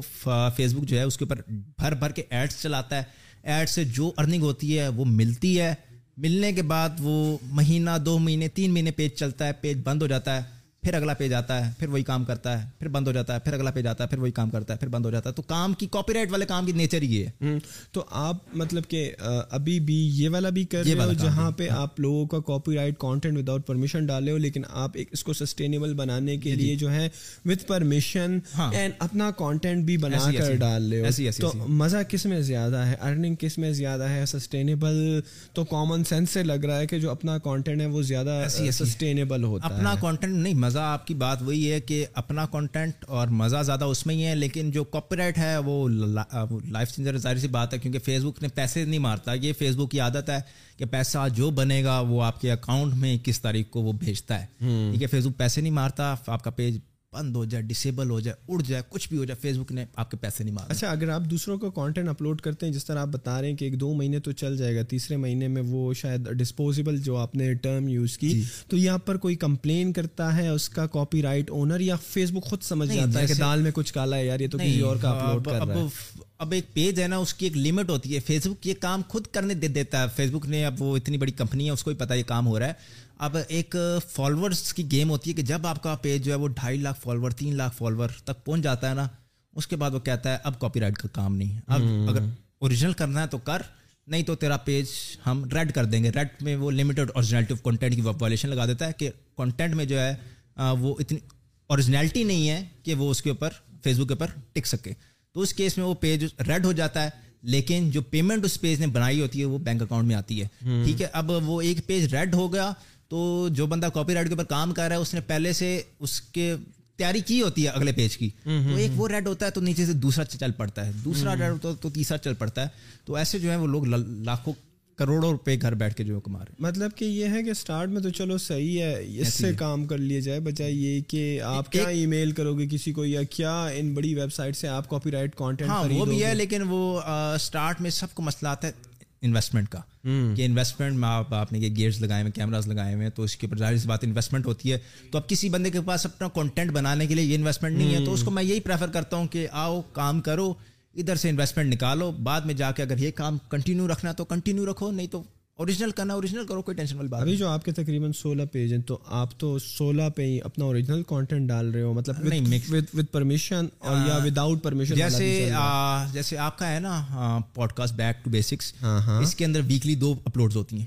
فیس بک جو ہے اس کے اوپر بھر بھر کے ایڈس چلاتا ہے. ایڈ سے جو ارننگ ہوتی ہے وہ ملتی ہے, ملنے کے بعد وہ مہینہ, دو مہینے, تین مہینے پیج چلتا ہے, پیج بند ہو جاتا ہے, پھر اگلا پیج آتا ہے, پھر وہی کام کرتا ہے, پھر بند ہو جاتا ہے, پھر اگلا پیج آتا ہے, پھر وہی کام کرتا ہے, پھر بند ہو جاتا ہے. تو کام کی کاپی رائٹ والے کام کی نیچر یہ ہے. تو آپ مطلب کہ ابھی بھی یہ والا بھی کر رہے ہو جہاں پہ آپ لوگوں کا copyright content without permission ڈالے ہو, لیکن آپ اس کو سسٹینیبل بنانے کے لیے جو ہے وتھ پرمیشن اینڈ اپنا کانٹینٹ بھی بنا کر ڈال رہے ہو. تو مزہ کس میں زیادہ ہے, ارننگ کس میں زیادہ ہے؟ سسٹینیبل تو کامن سینس سے لگ رہا ہے کہ جو اپنا کانٹینٹ ہے وہ زیادہ سسٹینیبل ہوتا ہے. اپنا کانٹینٹ نہیں, مزہ آپ کی بات وہی ہے کہ اپنا کانٹینٹ اور مزہ زیادہ اس میں ہی ہے, لیکن جو کاپی رائٹ ہے وہ لائف چینجر ظاہر سی بات ہے کیونکہ فیس بک نے پیسے نہیں مارتا. یہ فیس بک کی عادت ہے کہ پیسہ جو بنے گا وہ آپ کے اکاؤنٹ میں اکیس تاریخ کو وہ بھیجتا ہے. ٹھیک ہے, فیس بک پیسے نہیں مارتا. آپ کا پیج بند ہو جائے, ڈسیبل ہو جائے, اڑ جائے, کچھ بھی ہو جائے, فیس بک نے آپ کے پیسے نہیں مارے. اچھا, اگر آپ دوسروں کو کانٹینٹ اپلوڈ کرتے ہیں, جس طرح آپ بتا رہے ہیں کہ ایک دو مہینے تو چل جائے گا, تیسرے مہینے میں وہ شاید ڈسپوزیبل جو آپ نے ٹرم یوز کی, تو یہاں پر کوئی کمپلین کرتا ہے اس کا کاپی رائٹ اونر, یا فیس بک خود سمجھ جاتا ہے کہ دال میں کچھ کالا ہے یار, یہ تو کسی اور کا اپلوڈ کر رہا ہے. اب ایک پیج ہے نا, اس کی ایک لمٹ ہوتی ہے. فیس بک یہ کام خود کرنے دے دیتا ہے. فیس بک نے, اب وہ اتنی بڑی کمپنی ہے, اس کو بھی پتہ یہ کام ہو رہا ہے. اب ایک فالورس کی گیم ہوتی ہے کہ جب آپ کا پیج جو ہے وہ ڈھائی لاکھ فالور, تین لاکھ فالور تک پہنچ جاتا ہے نا, اس کے بعد وہ کہتا ہے اب کاپی رائٹ کا کام نہیں ہے, اب اگر اوریجنل کرنا ہے تو کر, نہیں تو تیرا پیج ہم ریڈ کر دیں گے. ریڈ میں وہ لمیٹڈ اوریجنلٹی آف کانٹینٹ کی وائلیشن لگا دیتا ہے کہ کانٹینٹ میں جو ہے وہ اتنی اوریجنلٹی نہیں ہے کہ وہ اس کے اوپر فیس بک کے اوپر ٹک سکے. تو اس کیس میں وہ پیج ریڈ ہو جاتا ہے, لیکن جو پیمنٹ اس پیج نے بنائی ہوتی ہے وہ بینک اکاؤنٹ میں آتی ہے. ٹھیک ہے, اب وہ ایک پیج ریڈ ہو گیا تو جو بندہ کاپی رائٹ کے اوپر کام کر رہا ہے اس نے پہلے سے اس کے تیاری کی ہوتی ہے اگلے پیج کی. تو ایک وہ ریڈ ہوتا ہے تو نیچے سے دوسرا چل پڑتا ہے, دوسرا ریڈ ہوتا ہے تو تیسرا چل پڑتا ہے. تو ایسے جو ہے وہ لوگ لاکھوں کروڑوں روپے گھر بیٹھ کے جو کما رہے ہیں. مطلب کہ یہ ہے کہ اسٹارٹ میں تو چلو صحیح ہے, اس سے کام کر لیا جائے, بجائے یہ کہ آپ کیا ای میل کرو گے کسی کو, یا کیا ان بڑی ویب سائٹ سے آپ کاپی رائٹ کانٹینٹ. ہاں, وہ بھی ہے, لیکن وہ اسٹارٹ میں سب کو مسئلہ آتا ہے. انویسٹمنٹ کا کہ انویسٹمنٹ میں آپ آپ نے یہ گیئرز لگائے ہوئے کیمراز لگائے ہوئے ہیں تو اس کے اوپر ظاہر سی بات انویسٹمنٹ ہوتی ہے. تو اب کسی بندے کے پاس اپنا کنٹینٹ بنانے کے لیے یہ انویسٹمنٹ نہیں ہے تو اس کو میں یہی پریفر کرتا ہوں کہ آؤ کام کرو ادھر سے انویسٹمنٹ نکالو, بعد میں جا کے اگر یہ کام کنٹینیو رکھنا تو کنٹینیو رکھو, نہیں تو اوریجنل کرنا اوریجنل کرو, کوئی ٹینشن والی بات. ابھی جو آپ کے تقریباً سولہ پیج ہیں تو آپ تو سولہ پہ ہی اپنا اوریجنل کانٹینٹ ڈال رہے ہو, مطلب ود پرمیشن اور یا وداؤٹ پرمیشن. جیسے جیسے آپ کا ہے نا podcast back to basics, اس کے اندر ویکلی دو اپلوڈز ہوتی ہیں,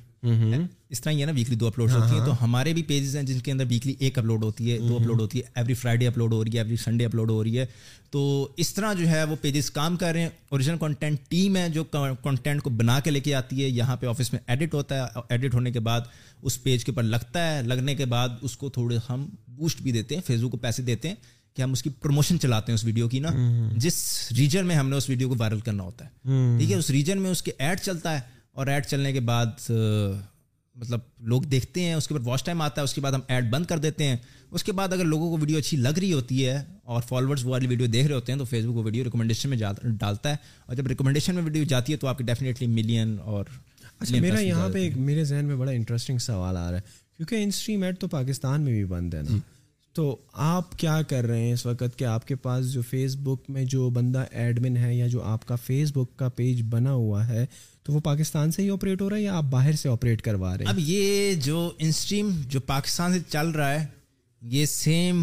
اس طرح ہی ہے نا, ویکلی دو اپلوڈ ہوتی ہیں. تو ہمارے بھی پیجز ہیں جن کے اندر ویکلی ایک اپلوڈ ہوتی ہے, دو اپلوڈ ہوتی ہے, ایوری فرائیڈے اپلوڈ ہو رہی ہے, ایوری سنڈے اپلوڈ ہو رہی ہے. تو اس طرح جو ہے وہ پیجز کام کر رہے ہیں. اوریجنل کانٹینٹ ٹیم ہے جو کانٹینٹ کو بنا کے لے کے آتی ہے, یہاں پہ آفس میں ایڈٹ ہوتا ہے, ایڈٹ ہونے کے بعد اس پیج کے اوپر لگتا ہے, لگنے کے بعد اس کو تھوڑے ہم بوسٹ بھی دیتے ہیں, فیس بک کو پیسے دیتے ہیں کہ ہم اس کی پروموشن چلاتے ہیں اس ویڈیو کی نا, جس ریجن میں ہم نے اس ویڈیو کو وائرل کرنا ہوتا ہے, ٹھیک ہے, اس ریجن میں اس کے ایڈ چلتا ہے اور ایڈ چلنے کے بعد مطلب لوگ دیکھتے ہیں, اس کے بعد واچ ٹائم آتا ہے, اس کے بعد ہم ایڈ بند کر دیتے ہیں. اس کے بعد اگر لوگوں کو ویڈیو اچھی لگ رہی ہوتی ہے اور فالوورز وہ والی ویڈیو دیکھ رہے ہوتے ہیں تو فیس بک وہ ویڈیو ریکمنڈیشن میں ڈالتا ہے, اور جب ریکمنڈیشن میں ویڈیو جاتی ہے تو آپ کی ڈیفینیٹلی ملین. اور اچھا, میرا یہاں پہ ایک میرے ذہن میں بڑا انٹرسٹنگ سوال آ رہا ہے کیونکہ انسٹریم ایڈ تو پاکستان میں بھی بند ہے نا, تو آپ کیا کر رہے ہیں اس وقت کہ آپ کے پاس جو فیس بک میں جو بندہ ایڈمن ہے یا جو آپ کا فیس بک کا پیج بنا ہوا ہے تو وہ پاکستان سے ہی آپریٹ ہو رہا ہے یا آپ باہر سے آپریٹ کروا رہے ہیں؟ اب یہ جو انسٹریم جو پاکستان سے چل رہا ہے یہ سیم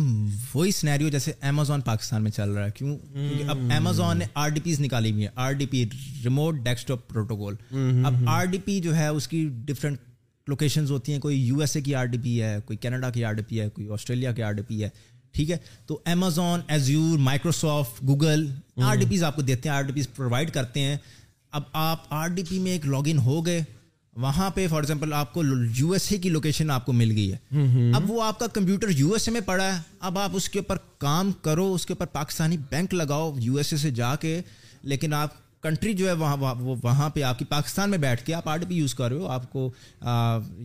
وہی سینیریو جیسے امیزون پاکستان میں چل رہا ہے. کیوں؟ کیونکہ اب امیزون نے آر ڈی پیز نکالی ہوئی ہیں, R D P remote desk top protocol. اب آر ڈی پی جو ہے اس کی ڈفرینٹ لوکیشنز ہوتی ہیں, کوئی یو ایس اے کی آر ڈی پی ہے, کوئی کینیڈا کی آر ڈی پی ہے, کوئی آسٹریلیا کی آر ڈی پی ہے, ٹھیک ہے. تو Amazon, Azure, Microsoft, Google R D Ps آپ کو دیتے ہیں, آر ڈی پیز پرووائڈ کرتے ہیں. اب آپ آر ڈی پی میں ایک لاگ ان ہو گئے, وہاں پہ فار ایگزامپل آپ کو یو ایس اے کی لوکیشن آپ کو مل گئی ہے, اب وہ آپ کا کمپیوٹر یو ایس اے میں پڑا ہے, اب آپ اس کے اوپر کام کرو, اس کے اوپر پاکستانی بینک لگاؤ یو ایس اے سے جا کے, لیکن آپ کنٹری جو ہے وہاں وہاں پہ آپ کی پاکستان میں بیٹھ کے آپ آر ڈی پی یوز کر رہے ہو, آپ کو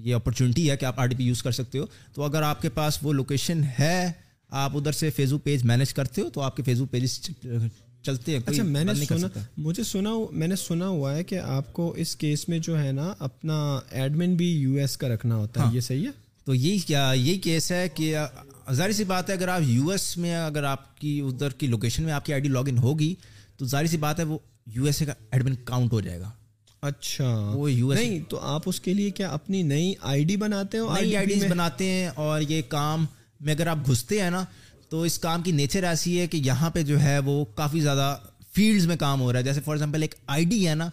یہ اپرچونٹی ہے کہ آپ آر ڈی پی یوز کر سکتے ہو. تو اگر آپ کے پاس وہ لوکیشن ہے آپ ادھر سے فیس بک پیج مینیج کرتے ہو تو آپ کے فیس بک پیجز چلتے ہیں. اچھا, میں نے سنا مجھے سنا میں نے سنا ہوا ہے کہ آپ کو اس کیس میں جو ہے نا اپنا ایڈمن بھی یو ایس کا رکھنا ہوتا ہے, یہ صحیح ہے؟ تو یہی کیا یہی کیس ہے کہ ظاہر سی بات ہے اگر آپ یو ایس میں اگر آپ کی ادھر کی لوکیشن میں آپ کی آئی ڈی لاگ ان ہوگی تو ظاہر سی بات ہے وہ یو ایس اے کا ایڈمن کاؤنٹ ہو جائے گا. اچھا, وہ یو ایس نہیں تو آپ اس کے لیے کیا اپنی نئی آئی ڈی بناتے ہو؟ نئی آئی ڈیز بناتے ہیں, اور یہ کام میں اگر آپ گھستے ہیں نا تو اس کام کی نیچر ایسی ہے کہ یہاں پہ جو ہے وہ کافی زیادہ فیلڈز میں کام ہو رہا ہے. جیسے فار ایگزامپل ایک آئی ڈی ہے نا,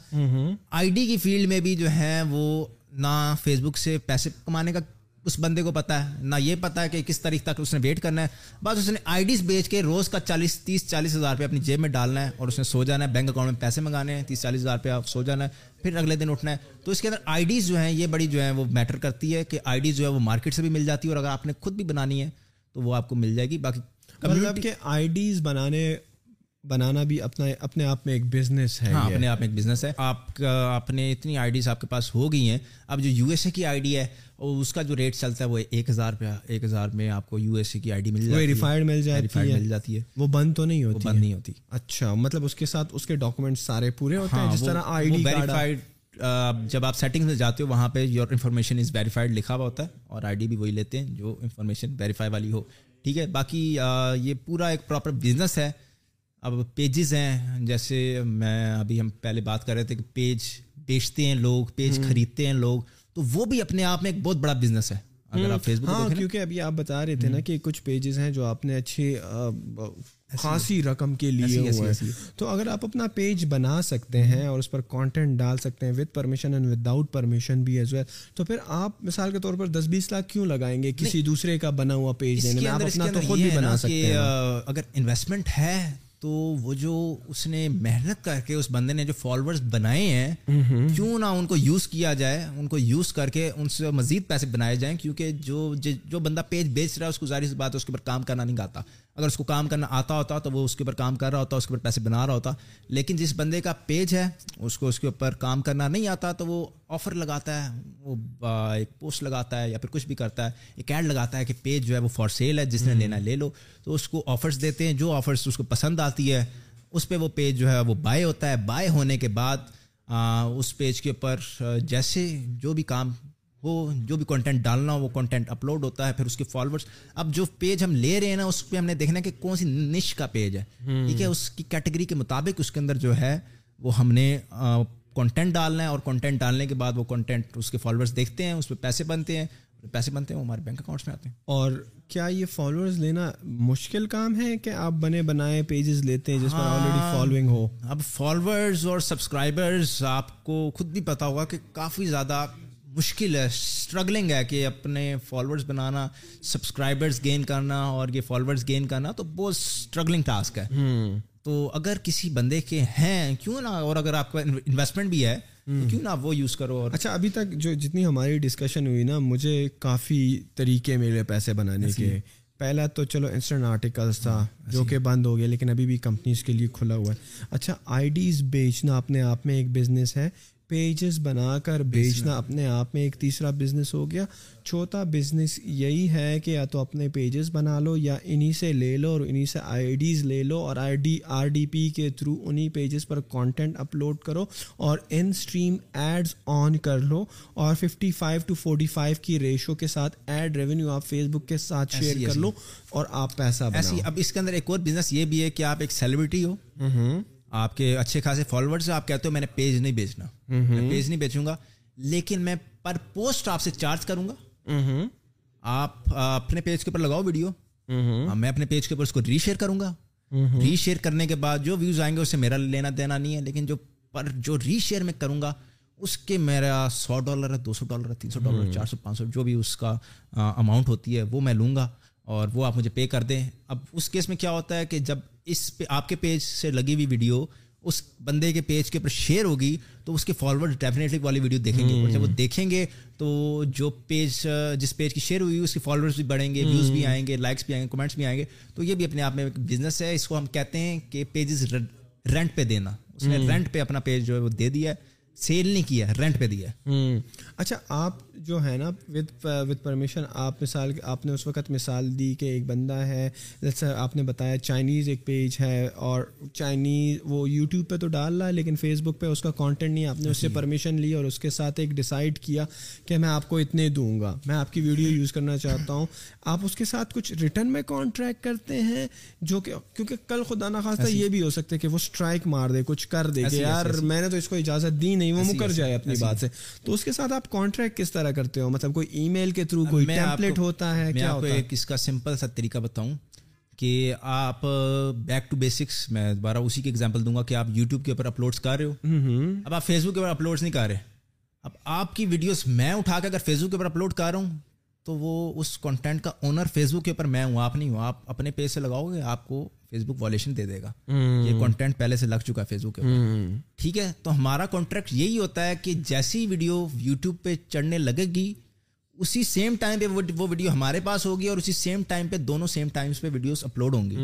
آئی ڈی کی فیلڈ میں بھی جو ہے وہ نہ فیس بک سے پیسے کمانے کا اس بندے کو پتہ ہے, نہ یہ پتہ ہے کہ کس تاریخ تک اس نے ویٹ کرنا ہے, بس اس نے آئی ڈیز بیچ کے روز کا چالیس تیس چالیس ہزار روپیہ اپنی جیب میں ڈالنا ہے اور اس نے سو جانا ہے, بینک اکاؤنٹ میں پیسے منگانے ہیں, تیس چالیس ہزار روپیہ سو جانا ہے, پھر اگلے دن اٹھنا ہے. تو اس کے اندر آئی ڈیز جو ہیں یہ بڑی جو ہے وہ میٹر کرتی ہے کہ آئی ڈیز جو ہے وہ مارکیٹ سے بھی مل جاتی ہے اور اگر آپ نے خود بھی بنانی ہے تو وہ آپ کو مل جائے گی. باقی مطلب کہ آئی ڈیز بنانے بنانا بھی اپنا اپنے آپ میں ایک بزنس ہے. ہاں, اپنے آپ میں ایک بزنس ہے. آپ آپ نے اتنی آئی ڈیز آپ کے پاس ہو گئی ہیں. اب جو یو ایس اے کی آئی ڈی ہے اس کا جو ریٹ چلتا ہے وہ ایک ہزار روپیہ ایک ہزار میں آپ کو یو ایس اے کی آئی ڈی مل جاتی ہے, ریفائنڈ مل جاتی ہے, وہ بند تو نہیں ہوتی, بند نہیں ہوتی. اچھا, مطلب اس کے ساتھ اس کے ڈاکیومنٹ سارے پورے ہوتے ہیں جس طرح آئی ڈی ویریفائڈ. جب آپ سیٹنگز میں جاتے ہو وہاں پہ یور انفارمیشن از ویریفائڈ لکھا ہوا ہوتا ہے اور آئی ڈی بھی وہی لیتے ہیں جو انفارمیشن ویریفائی والی ہو, ٹھیک ہے. باقی یہ پورا ایک پراپر بزنس ہے. اب پیجز ہیں, جیسے میں ابھی ہم پہلے بات کر رہے تھے کہ پیج بیچتے ہیں لوگ, پیج خریدتے ہیں لوگ, تو وہ بھی اپنے آپ میں ایک بہت بڑا بزنس ہے اگر آپ فیس بک پر دیکھیں. کیونکہ ابھی آپ بتا رہے تھے نا کہ کچھ پیجز ہیں جو آپ نے اچھی خاصی رقم کے لیے ہوئے, تو اگر آپ اپنا پیج بنا سکتے ہیں اور اس پر کانٹینٹ ڈال سکتے ہیں with permission and without permission بھی ایز ویل, تو پھر آپ مثال کے طور پر دس بیس لاکھ کیوں لگائیں گے کسی دوسرے کا بنا ہوا پیج دینے میں؟ آپ اپنا تو خود بھی بنا سکتے ہیں. اگر انویسٹمنٹ ہے تو وہ جو اس نے محنت کر کے اس بندے نے جو فالوورز بنائے ہیں کیوں نہ ان کو یوز کیا جائے, ان کو یوز کر کے ان سے مزید پیسے بنائے جائیں. کیونکہ جو جو بندہ پیج بیچ رہا ہے اس کو ظاہر سی بات ہے اس کے اوپر کام کرنا نہیں آتا. اگر اس کو کام کرنا آتا ہوتا تو وہ اس کے اوپر کام کر رہا ہوتا, اس کے اوپر پیسے بنا رہا ہوتا. لیکن جس بندے کا پیج ہے اس کو اس کے اوپر کام کرنا نہیں آتا تو وہ آفر لگاتا ہے, وہ ایک پوسٹ لگاتا ہے یا پھر کچھ بھی کرتا ہے, ایک ایڈ لگاتا ہے کہ پیج جو ہے وہ فار سیل ہے, جس نے لینا لے لو. تو اس کو آفرز دیتے ہیں, جو آفرز اس کو پسند آتی ہے اس پہ وہ پیج جو ہے وہ بائے ہوتا ہے. بائے ہونے کے بعد اس پیج کے اوپر جیسے جو بھی کام ہو, جو بھی کنٹینٹ ڈالنا ہو, وہ کنٹینٹ اپلوڈ ہوتا ہے. پھر اس کے فالوورس, اب جو پیج ہم لے رہے ہیں نا, اس پہ ہم نے دیکھنا کہ کون سی نش کا پیج ہے, ٹھیک ہے, اس کی کیٹیگری کے مطابق اس کے اندر جو ہے وہ ہم نے کنٹینٹ ڈالنا ہے, اور کنٹینٹ ڈالنے کے بعد وہ کنٹینٹ اس کے فالوورس دیکھتے ہیں, اس پہ پیسے بنتے ہیں, پیسے بنتے ہیں وہ ہمارے بینک اکاؤنٹس میں آتے ہیں. اور کیا یہ فالوورز لینا مشکل کام ہے کہ آپ بنے بنائے پیجز لیتے ہیں جس پر آلریڈی فالوئنگ ہو؟ اب فالوورز اور سبسکرائبرز آپ کو خود بھی پتہ ہوگا کہ کافی زیادہ مشکل ہے, اسٹرگلنگ ہے کہ اپنے فالوورز بنانا, سبسکرائبرز گین کرنا اور یہ فالوورز گین کرنا تو بہت اسٹرگلنگ ٹاسک ہے. تو اگر کسی بندے کے ہیں, کیوں نہ, اور اگر آپ کا انویسٹمنٹ بھی ہے کیوں نہ وہ یوز کرو. اور اچھا, ابھی تک جو جتنی ہماری ڈسکشن ہوئی نا, مجھے کافی طریقے ملے پیسے بنانے کے. پہلا تو چلو انسٹنٹ آرٹیکلس تھا جو کہ بند ہو گیا, لیکن ابھی بھی کمپنیز کے لیے کھلا ہوا ہے. اچھا, آئی ڈیز بیچنا اپنے آپ میں ایک بزنس ہے, پیجز بنا کر بیچنا اپنے آپ میں ایک تیسرا بزنس ہو گیا. چھوٹا بزنس یہی ہے کہ یا تو اپنے پیجز بنا لو یا انہی سے لے لو اور انہی سے آئی ڈیز لے لو, اور I D R D P کے تھرو انہی پیجز پر کانٹینٹ اپلوڈ کرو اور انسٹریم ایڈز آن کر لو, اور fifty five to forty five کی ریشو کے ساتھ ایڈ ریونیو آپ فیس بک کے ساتھ شیئر کر لو اور آپ پیسہ بناؤ. اب اس کے اندر ایک اور بزنس یہ بھی ہے کہ آپ ایک سیلیبریٹی ہو, آپ کے اچھے خاصے فالوورز ہیں, آپ کہتے ہو میں نے پیج نہیں بیچنا, میں پیج نہیں بیچوں گا, لیکن میں پر پوسٹ آپ سے چارج کروں گا. آپ اپنے پیج کے اوپر لگاؤ ویڈیو, میں اپنے پیج کے اوپر اس کو ری شیئر کروں گا. ری شیئر کرنے کے بعد جو ویوز آئیں گے اسے میرا لینا دینا نہیں ہے, لیکن جو پر جو ری شیئر میں کروں گا اس کے میرا سو ڈالر ہے, دو سو ڈالر ہے, تین سو ڈالر ہے, چار سو پانچ سو جو بھی اس کا اماؤنٹ ہوتی ہے وہ میں لوں گا, اور وہ آپ مجھے پے کر دیں. اب اس کیس میں کیا ہوتا ہے کہ جب اس پہ آپ کے پیج سے لگی ہوئی ویڈیو اس بندے کے پیج کے اوپر شیئر ہوگی تو اس کے فالوورز ڈیفینیٹلی والی ویڈیو دیکھیں گے, اور جب وہ دیکھیں گے تو جو پیج جس پیج کی شیئر ہوئی اس کے فالوورز بھی بڑھیں گے, ویوز بھی آئیں گے, لائکس بھی آئیں گے, کمنٹس بھی آئیں گے. تو یہ بھی اپنے آپ میں ایک بزنس ہے, اس کو ہم کہتے ہیں کہ پیجز رینٹ پہ دینا. اس نے رینٹ پہ اپنا پیج جو ہے وہ دے دیا ہے, سیل نہیں کیا, رینٹ پہ دیا. اچھا, آپ جو ہے نا ود ود پرمیشن, آپ مثال آپ نے اس وقت مثال دی کہ ایک بندہ ہے, جیسے آپ نے بتایا چائنیز ایک پیج ہے, اور چائنیز وہ یوٹیوب پہ تو ڈال رہا ہے لیکن فیس بک پہ اس کا کانٹینٹ نہیں. آپ نے اس سے پرمیشن لی اور اس کے ساتھ ایک ڈیسائیڈ کیا کہ میں آپ کو اتنے دوں گا, میں آپ کی ویڈیو یوز کرنا چاہتا ہوں. آپ اس کے ساتھ کچھ ریٹرن میں کانٹریکٹ کرتے ہیں جو کہ, کیونکہ کل خدا نخواستہ یہ بھی ہو سکتا ہے کہ وہ اسٹرائک مار دے, کچھ کر دے کہ یار میں نے تو اس کو اجازت دی نہیں, وہ مکر جائے اپنی بات سے, تو اس کے ساتھ آپ کانٹریکٹ کس طرح کرتے ہو؟ مطلب کوئی ای میل کے تھرو, کوئی ٹیمپلیٹ ہوتا ہے, کیا ہوتا ہے؟ میں آپ کو اس کا سمپل سا طریقہ بتاؤں کہ آپ بیک ٹو بیسکس, میں دوبارہ اسی کی ایگزامپل دوں گا کہ آپ یوٹیوب کے اوپر اپلوڈس کر رہے ہو, اب آپ فیس بک کے اوپر اپلوڈس نہیں کر رہے. اب آپ کی ویڈیوز میں اٹھا کے اگر فیس بک کے اوپر اپلوڈ کر رہا ہوں تو وہ اس کانٹینٹ کا اونر فیس بک کے اوپر میں ہوں, آپ نہیں ہوں. آپ اپنے پیج سے لگاؤ گے آپ کو فیس بک وائلیشن دے دے گا, یہ کانٹینٹ پہلے سے لگ چکا ہے فیس بک کے اوپر, ٹھیک ہے. تو ہمارا کانٹریکٹ یہی ہوتا ہے کہ جیسی ویڈیو یوٹیوب پہ چڑھنے لگے گی اسی سیم ٹائم پہ وہ ویڈیو ہمارے پاس ہوگی, اور اسی سیم ٹائم پہ دونوں سیم ٹائمس پہ ویڈیوز اپلوڈ ہوں گی.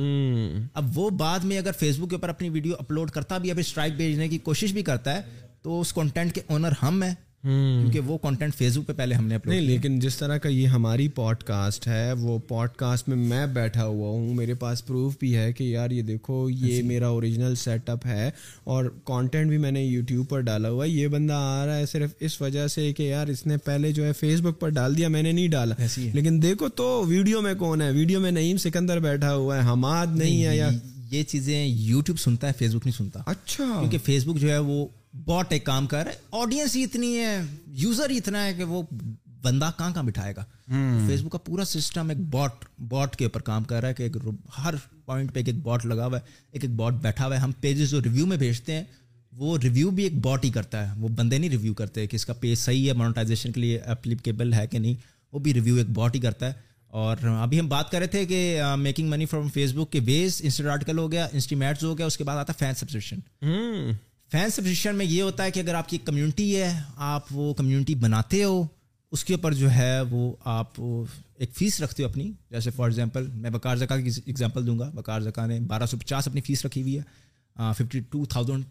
اب وہ بعد میں اگر فیس بک کے اوپر اپنی ویڈیو اپلوڈ کرتا بھی ہے, پھر اسٹرائک بھیجنے کی کوشش بھی کرتا ہے, تو اس کانٹینٹ کے اونر ہم ہیں, کیونکہ وہ کانٹینٹ فیس بک پہ پہلے ہم نے اپلوڈ نہیں. لیکن جس طرح کا یہ ہماری پوڈ کاسٹ ہے, وہ پوڈ کاسٹ میں میں بیٹھا ہوا ہوں, میرے پاس پروف بھی ہے کہ یار یہ دیکھو یہ میرا اوریجنل سیٹ اپ ہے, اور کانٹینٹ بھی میں نے یوٹیوب پر ڈالا ہوا ہے. یہ بندہ آ رہا ہے صرف اس وجہ سے کہ یار اس نے پہلے جو ہے فیس بک پر ڈال دیا, میں نے نہیں ڈالا, لیکن دیکھو تو ویڈیو میں کون ہے, ویڈیو میں نعیم سکندر بیٹھا ہوا ہے, حماد نہیں ہے. یار یہ چیزیں یوٹیوب سنتا ہے, فیس بک نہیں سنتا. اچھا, کیونکہ فیس بک جو ہے وہ بوٹ ایک کام کر رہا ہے, آڈینس ہی اتنی ہے, یوزر ہی اتنا ہے کہ وہ بندہ کہاں کہاں بٹھائے گا. فیس بک کا پورا سسٹم ایک باٹ باٹ کے اوپر کام کر رہا ہے کہ ایک ہر پوائنٹ پہ ایک ایک باٹ لگا ہوا ہے, ایک ایک باٹ بیٹھا ہوا ہے. ہم پیجز جو ریویو میں بھیجتے ہیں وہ ریویو بھی ایک باٹ ہی کرتا ہے, وہ بندے نہیں ریویو کرتے کہ اس کا پیج صحیح ہے, مونیٹائزیشن کے لیے اپلیکیبل ہے کہ نہیں, وہ بھی ریویو ایک باٹ ہی کرتا ہے. اور ابھی ہم بات کر رہے تھے کہ making money from Facebook کے ویز, انسٹنٹ آرٹیکل ہو گیا, انسٹریم ایڈز ہو گیا, اس کے بعد آتا ہے فین سبسکرپشن. فین سبسکرپشن میں یہ ہوتا ہے کہ اگر آپ کی کمیونٹی ہے, آپ وہ کمیونٹی بناتے ہو, اس کے اوپر جو ہے وہ آپ ایک فیس رکھتے ہو اپنی. جیسے فار ایگزامپل میں بکار زکا کی ایگزامپل دوں گا, بکار زکا نے بارہ سو پچاس اپنی فیس رکھی ہوئی ہے, ففٹی ٹو تھاؤزینڈ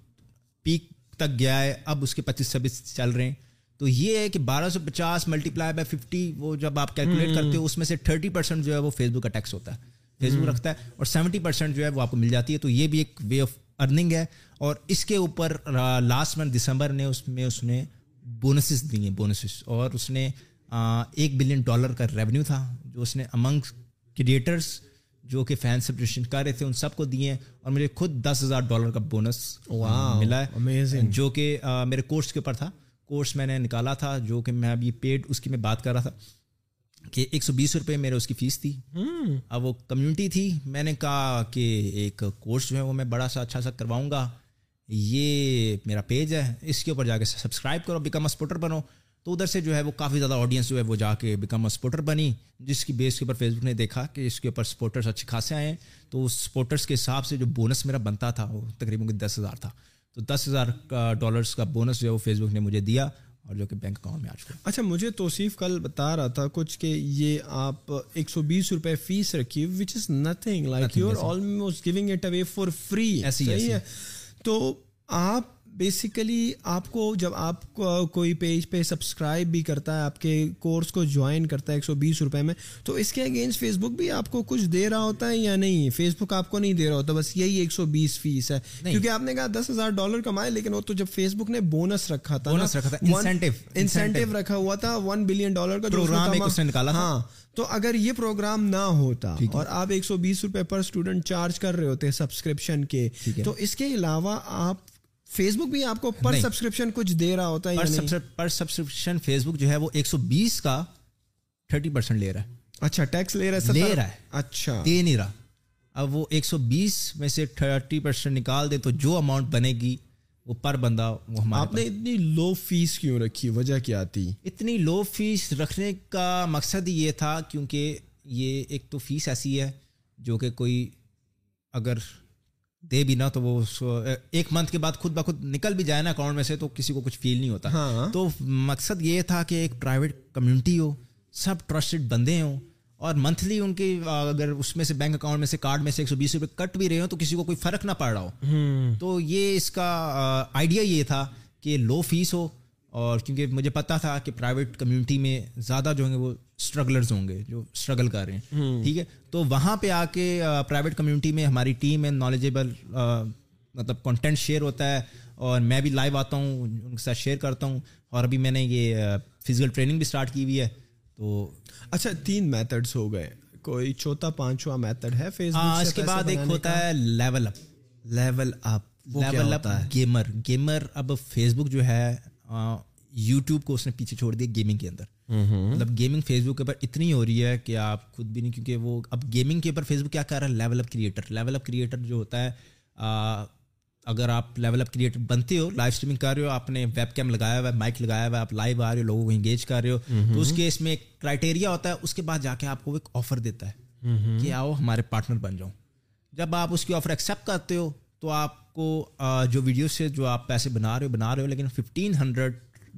پیک تک گیا ہے, اب اس کے پچیس چھبیس چل رہے ہیں. تو یہ ہے کہ بارہ سو پچاس ملٹی پلائی بائی ففٹی, وہ جب آپ کیلکولیٹ کرتے ہو اس میں سے تھرٹی پرسینٹ جو ہے وہ فیس بک کا ٹیکس ہوتا ہے, فیس بک رکھتا ہے, اور سیونٹی پرسینٹ جو ہے وہ آپ کو مل جاتی ہے. تو یہ بھی ایک وے آف ارننگ ہے, اور اس کے اوپر لاسٹ منتھ دسمبر نے اس میں اس نے بونسز دیے بونسز, اور اس نے ایک بلین ڈالر کا ریونیو تھا جو اس نے امنگ کریٹرس جو کہ فین سبسکرپشن کر رہے تھے ان سب کو دیے, اور مجھے خود دس ہزار ڈالر کا بونس ملا ہے جو کہ میرے کورس کے اوپر تھا. کورس میں نے نکالا تھا جو کہ میں ابھی پیڈ اس کی میں بات کر رہا تھا کہ ایک سو بیس روپئے میرے اس کی فیس تھی. اب وہ کمیونٹی تھی, میں نے کہا کہ ایک کورس جو ہے وہ میں بڑا سا اچھا سا کرواؤں گا, یہ میرا پیج ہے اس کے اوپر جا کے سبسکرائب کرو, بیکم اے سپورٹر بنو. تو ادھر سے جو ہے وہ کافی زیادہ آڈینس جو ہے وہ جا کے بیکم اے سپورٹر بنی, جس کی بیس کے اوپر فیس بک نے دیکھا کہ اس کے اوپر سپورٹرس اچھے خاصے آئے ہیں, تو اس سپورٹرس کے حساب سے جو بونس میرا بنتا تھا وہ تقریباً دس ہزار تھا. تو دس ہزار ڈالرس کا بونس جو ہے وہ فیس بک نے مجھے دیا, اور جو کہ بینک اکاؤنٹ میں آج کل. اچھا, مجھے توصیف کل بتا رہا تھا کچھ کہ یہ آپ ایک سو بیس روپے فیس رکھی, which is nothing, like you are almost giving it away for free. ایسی ہے تو آپ بیسیکلی آپ کو جب آپ کو کوئی پیج پہ سبسکرائب بھی کرتا ہے, آپ کے کورس کو جوائن کرتا ہے ایک سو بیس روپے میں, تو اس کے اگینسٹ فیس بک بھی آپ کو کچھ دے رہا ہوتا ہے یا نہیں؟ فیس بک آپ کو نہیں دے رہا ہوتا, بس یہی ایک سو بیس فیس ہے, کیونکہ آپ نے کہا دس ہزار ڈالر کمائے, لیکن وہ تو جب فیس بک نے بونس رکھا تھا, بونس رکھا تھا, انسینٹیو انسینٹیو رکھا ہوا تھا ون بلین ڈالر کا پروگرام ایک اس نے نکالا تھا. ہاں, تو اگر یہ پروگرام نہ ہوتا اور آپ ایک سو بیس روپے پر اسٹوڈنٹ چارج کر رہے ہوتے سبسکرپشن کے, تو اس کے علاوہ آپ فیس بک بھی آپ کو پر سبسکرپشن کچھ دے رہا ہوتا ہے. پر سبسکرپشن فیس بک جو ہے وہ ایک سو بیس کا تھرٹی پرسینٹ لے رہا ہے. اچھا, ٹیکس لے رہا ہے, لے رہا ہے, اچھا دے نہیں رہا. اب وہ ایک سو بیس میں سے تھرٹی پرسینٹ نکال دے تو جو اماؤنٹ بنے گی وہ پر بندہ. وہ آپ نے اتنی لو فیس کیوں رکھی, وجہ کیا تھی اتنی لو فیس رکھنے کا؟ مقصد یہ تھا کیونکہ یہ ایک تو فیس ایسی ہے جو کہ کوئی اگر دے بھی نہ تو وہ ایک منتھ کے بعد خود بخود نکل بھی جائے نا اکاؤنٹ میں سے, تو کسی کو کچھ فیل نہیں ہوتا. تو مقصد یہ تھا کہ ایک پرائیویٹ کمیونٹی ہو, سب ٹرسٹڈ بندے ہوں, اور منتھلی ان کے اگر اس میں سے بینک اکاؤنٹ میں سے کارڈ میں سے ایک سو بیس روپئے کٹ بھی رہے ہوں تو کسی کو کوئی فرق نہ پڑ رہا ہو. تو یہ اس کا آئیڈیا یہ تھا کہ لو فیس ہو, اور کیونکہ مجھے پتا تھا کہ پرائیویٹ کمیونٹی میں زیادہ جو ہوں گے وہ اسٹرگلرز ہوں گے جو اسٹرگل کر رہے ہیں. ٹھیک ہے, تو وہاں پہ آ کے پرائیویٹ کمیونٹی میں ہماری ٹیم ہے, نالجیبل مطلب کنٹینٹ شیئر ہوتا ہے, اور میں بھی لائیو آتا ہوں ان کے ساتھ شیئر کرتا ہوں, اور ابھی میں نے یہ فزیکل ٹریننگ بھی اسٹارٹ کی ہوئی ہے. تو اچھا, تین میتھڈس ہو گئے, کوئی چوتھا پانچواں میتھڈ ہے فیس بک سے؟ اس کے بعد ایک ہوتا ہے level up. Level up level up gamer gamer اب فیس بک جو ہے یوٹیوب کو اس نے پیچھے چھوڑ دیا گیمنگ کے اندر. مطلب گیمنگ فیس بک کے اوپر اتنی ہو رہی ہے کہ آپ خود بھی نہیں, کیونکہ وہ اب گیمنگ کے اوپر فیس بک کیا کر رہا ہے؟ Level up creator. Level up creator جو ہوتا ہے, اگر آپ لیول اپ کریٹر بنتے ہو, لائف اسٹریمنگ کر رہے ہو, آپ نے ویب کیم لگایا ہوا ہے, مائک لگایا ہوا ہے, آپ لائیو آ رہے ہو, لوگوں کو انگیج کر رہے ہو, تو اس کیس میں ایک کرائٹیریا ہوتا ہے. اس کے بعد جا کے آپ کو ایک آفر دیتا ہے کہ آؤ ہمارے پارٹنر بن جاؤ. جب آپ اس کی آفر ایکسیپٹ کرتے ہو تو آپ کو جو ویڈیو سے جو آپ پیسے بنا رہے ہو بنا رہے ہو لیکن fifteen hundred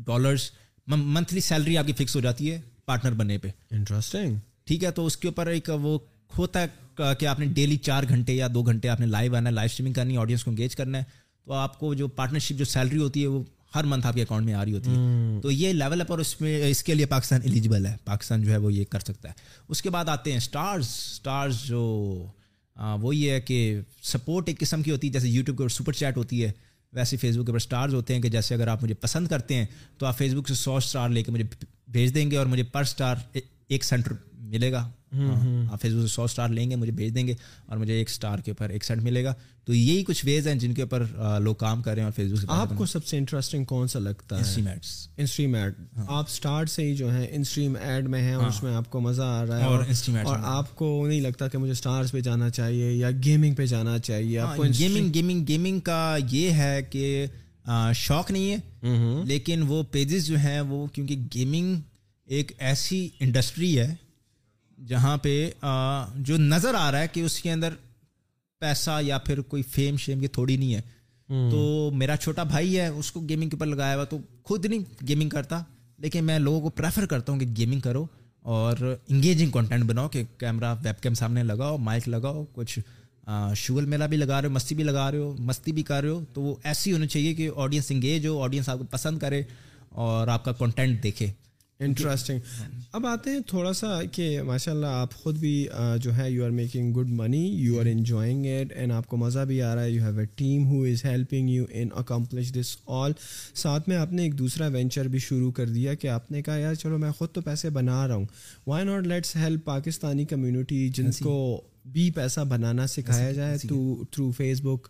dollars monthly salary آپ کی فکس ہو جاتی ہے پارٹنر بننے پہ. انٹرسٹنگ. ٹھیک ہے, تو اس کے اوپر ایک وہ ہوتا ہے کہ آپ نے ڈیلی چار گھنٹے یا دو گھنٹے آپ نے لائیو آنا ہے, لائیو اسٹریمنگ کرنی ہے, آڈینس کو انگیج کرنا ہے, تو آپ کو جو پارٹنرشپ جو سیلری ہوتی ہے وہ ہر منتھ آپ کے اکاؤنٹ میں آ رہی ہوتی ہے. تو یہ لیول اپ, اور اس میں اس کے لیے پاکستان ایلیجبل ہے, پاکستان جو ہے وہ یہ کر سکتا ہے. اس کے بعد آتے ہیں اسٹارز. اسٹارز جو وہ یہ ہے کہ سپورٹ ایک قسم کی ہوتی ہے, جیسے یوٹیوب کے اوپر سپر چیٹ ہوتی ہے, ویسے فیس بک کے اوپر اسٹارز ہوتے ہیں کہ جیسے اگر آپ مجھے پسند کرتے ہیں تو آپ فیس بک سے سو اسٹار لے کے مجھے بھیج دیں گے اور مجھے پر اسٹار ایک سینٹ ملے گا. آپ فیس بک سے سو اسٹار لیں گے, مجھے بھیج دیں گے اور مجھے ایک اسٹار کے اوپر ایک سینٹ ملے گا. تو یہی کچھ ویز ہیں جن کے اوپر لوگ کام کر رہے ہیں. اور فیس بک آپ کو سب سے انٹرسٹنگ کون سا لگتا ہے؟ Instream ads. انسٹریم ایڈ آپ اسٹارٹ سے ہی جو ہے انسٹریم ایڈ میں ہیں, اس میں آپ کو مزہ آ رہا ہے, اور انسٹریم ایڈ اور آپ کو نہیں لگتا کہ مجھے اسٹارز پہ جانا چاہیے یا گیمنگ پہ جانا چاہیے؟ آپ کو گیمنگ گیمنگ گیمنگ کا یہ ہے کہ شوق نہیں ہے, لیکن وہ پیجز جو ہیں وہ, کیونکہ گیمنگ ایک ایسی انڈسٹری ہے جہاں پہ جو نظر آ رہا ہے کہ اس کے اندر پیسہ یا پھر کوئی فیم شیم کی تھوڑی نہیں ہے. تو میرا چھوٹا بھائی ہے, اس کو گیمنگ کے اوپر لگایا ہوا, تو خود نہیں گیمنگ کرتا, لیکن میں لوگوں کو پریفر کرتا ہوں کہ گیمنگ کرو اور انگیجنگ کنٹینٹ بناؤ, کہ کیمرہ ویب کیم سامنے لگاؤ, مائک لگاؤ, کچھ شغل میلہ بھی لگا رہے ہو, مستی بھی لگا رہے ہو, مستی بھی کر رہے ہو, تو وہ ایسی ہونی چاہیے کہ آڈینس انگیج ہو, آڈینس آپ کو پسند کرے اور آپ کا کنٹینٹ دیکھے. انٹرسٹنگ. اب آتے ہیں تھوڑا سا کہ ماشاء اللہ آپ خود بھی جو ہے you are making good money, you are enjoying it and آپ کو مزہ بھی آ رہا ہے, you have a team who is helping you in accomplish this all. ساتھ میں آپ نے ایک دوسرا وینچر بھی شروع کر دیا کہ آپ نے کہا یار چلو میں خود تو پیسے بنا رہا ہوں, why not let's help Pakistani community جن کو بھی پیسہ بنانا سکھایا جائے through Facebook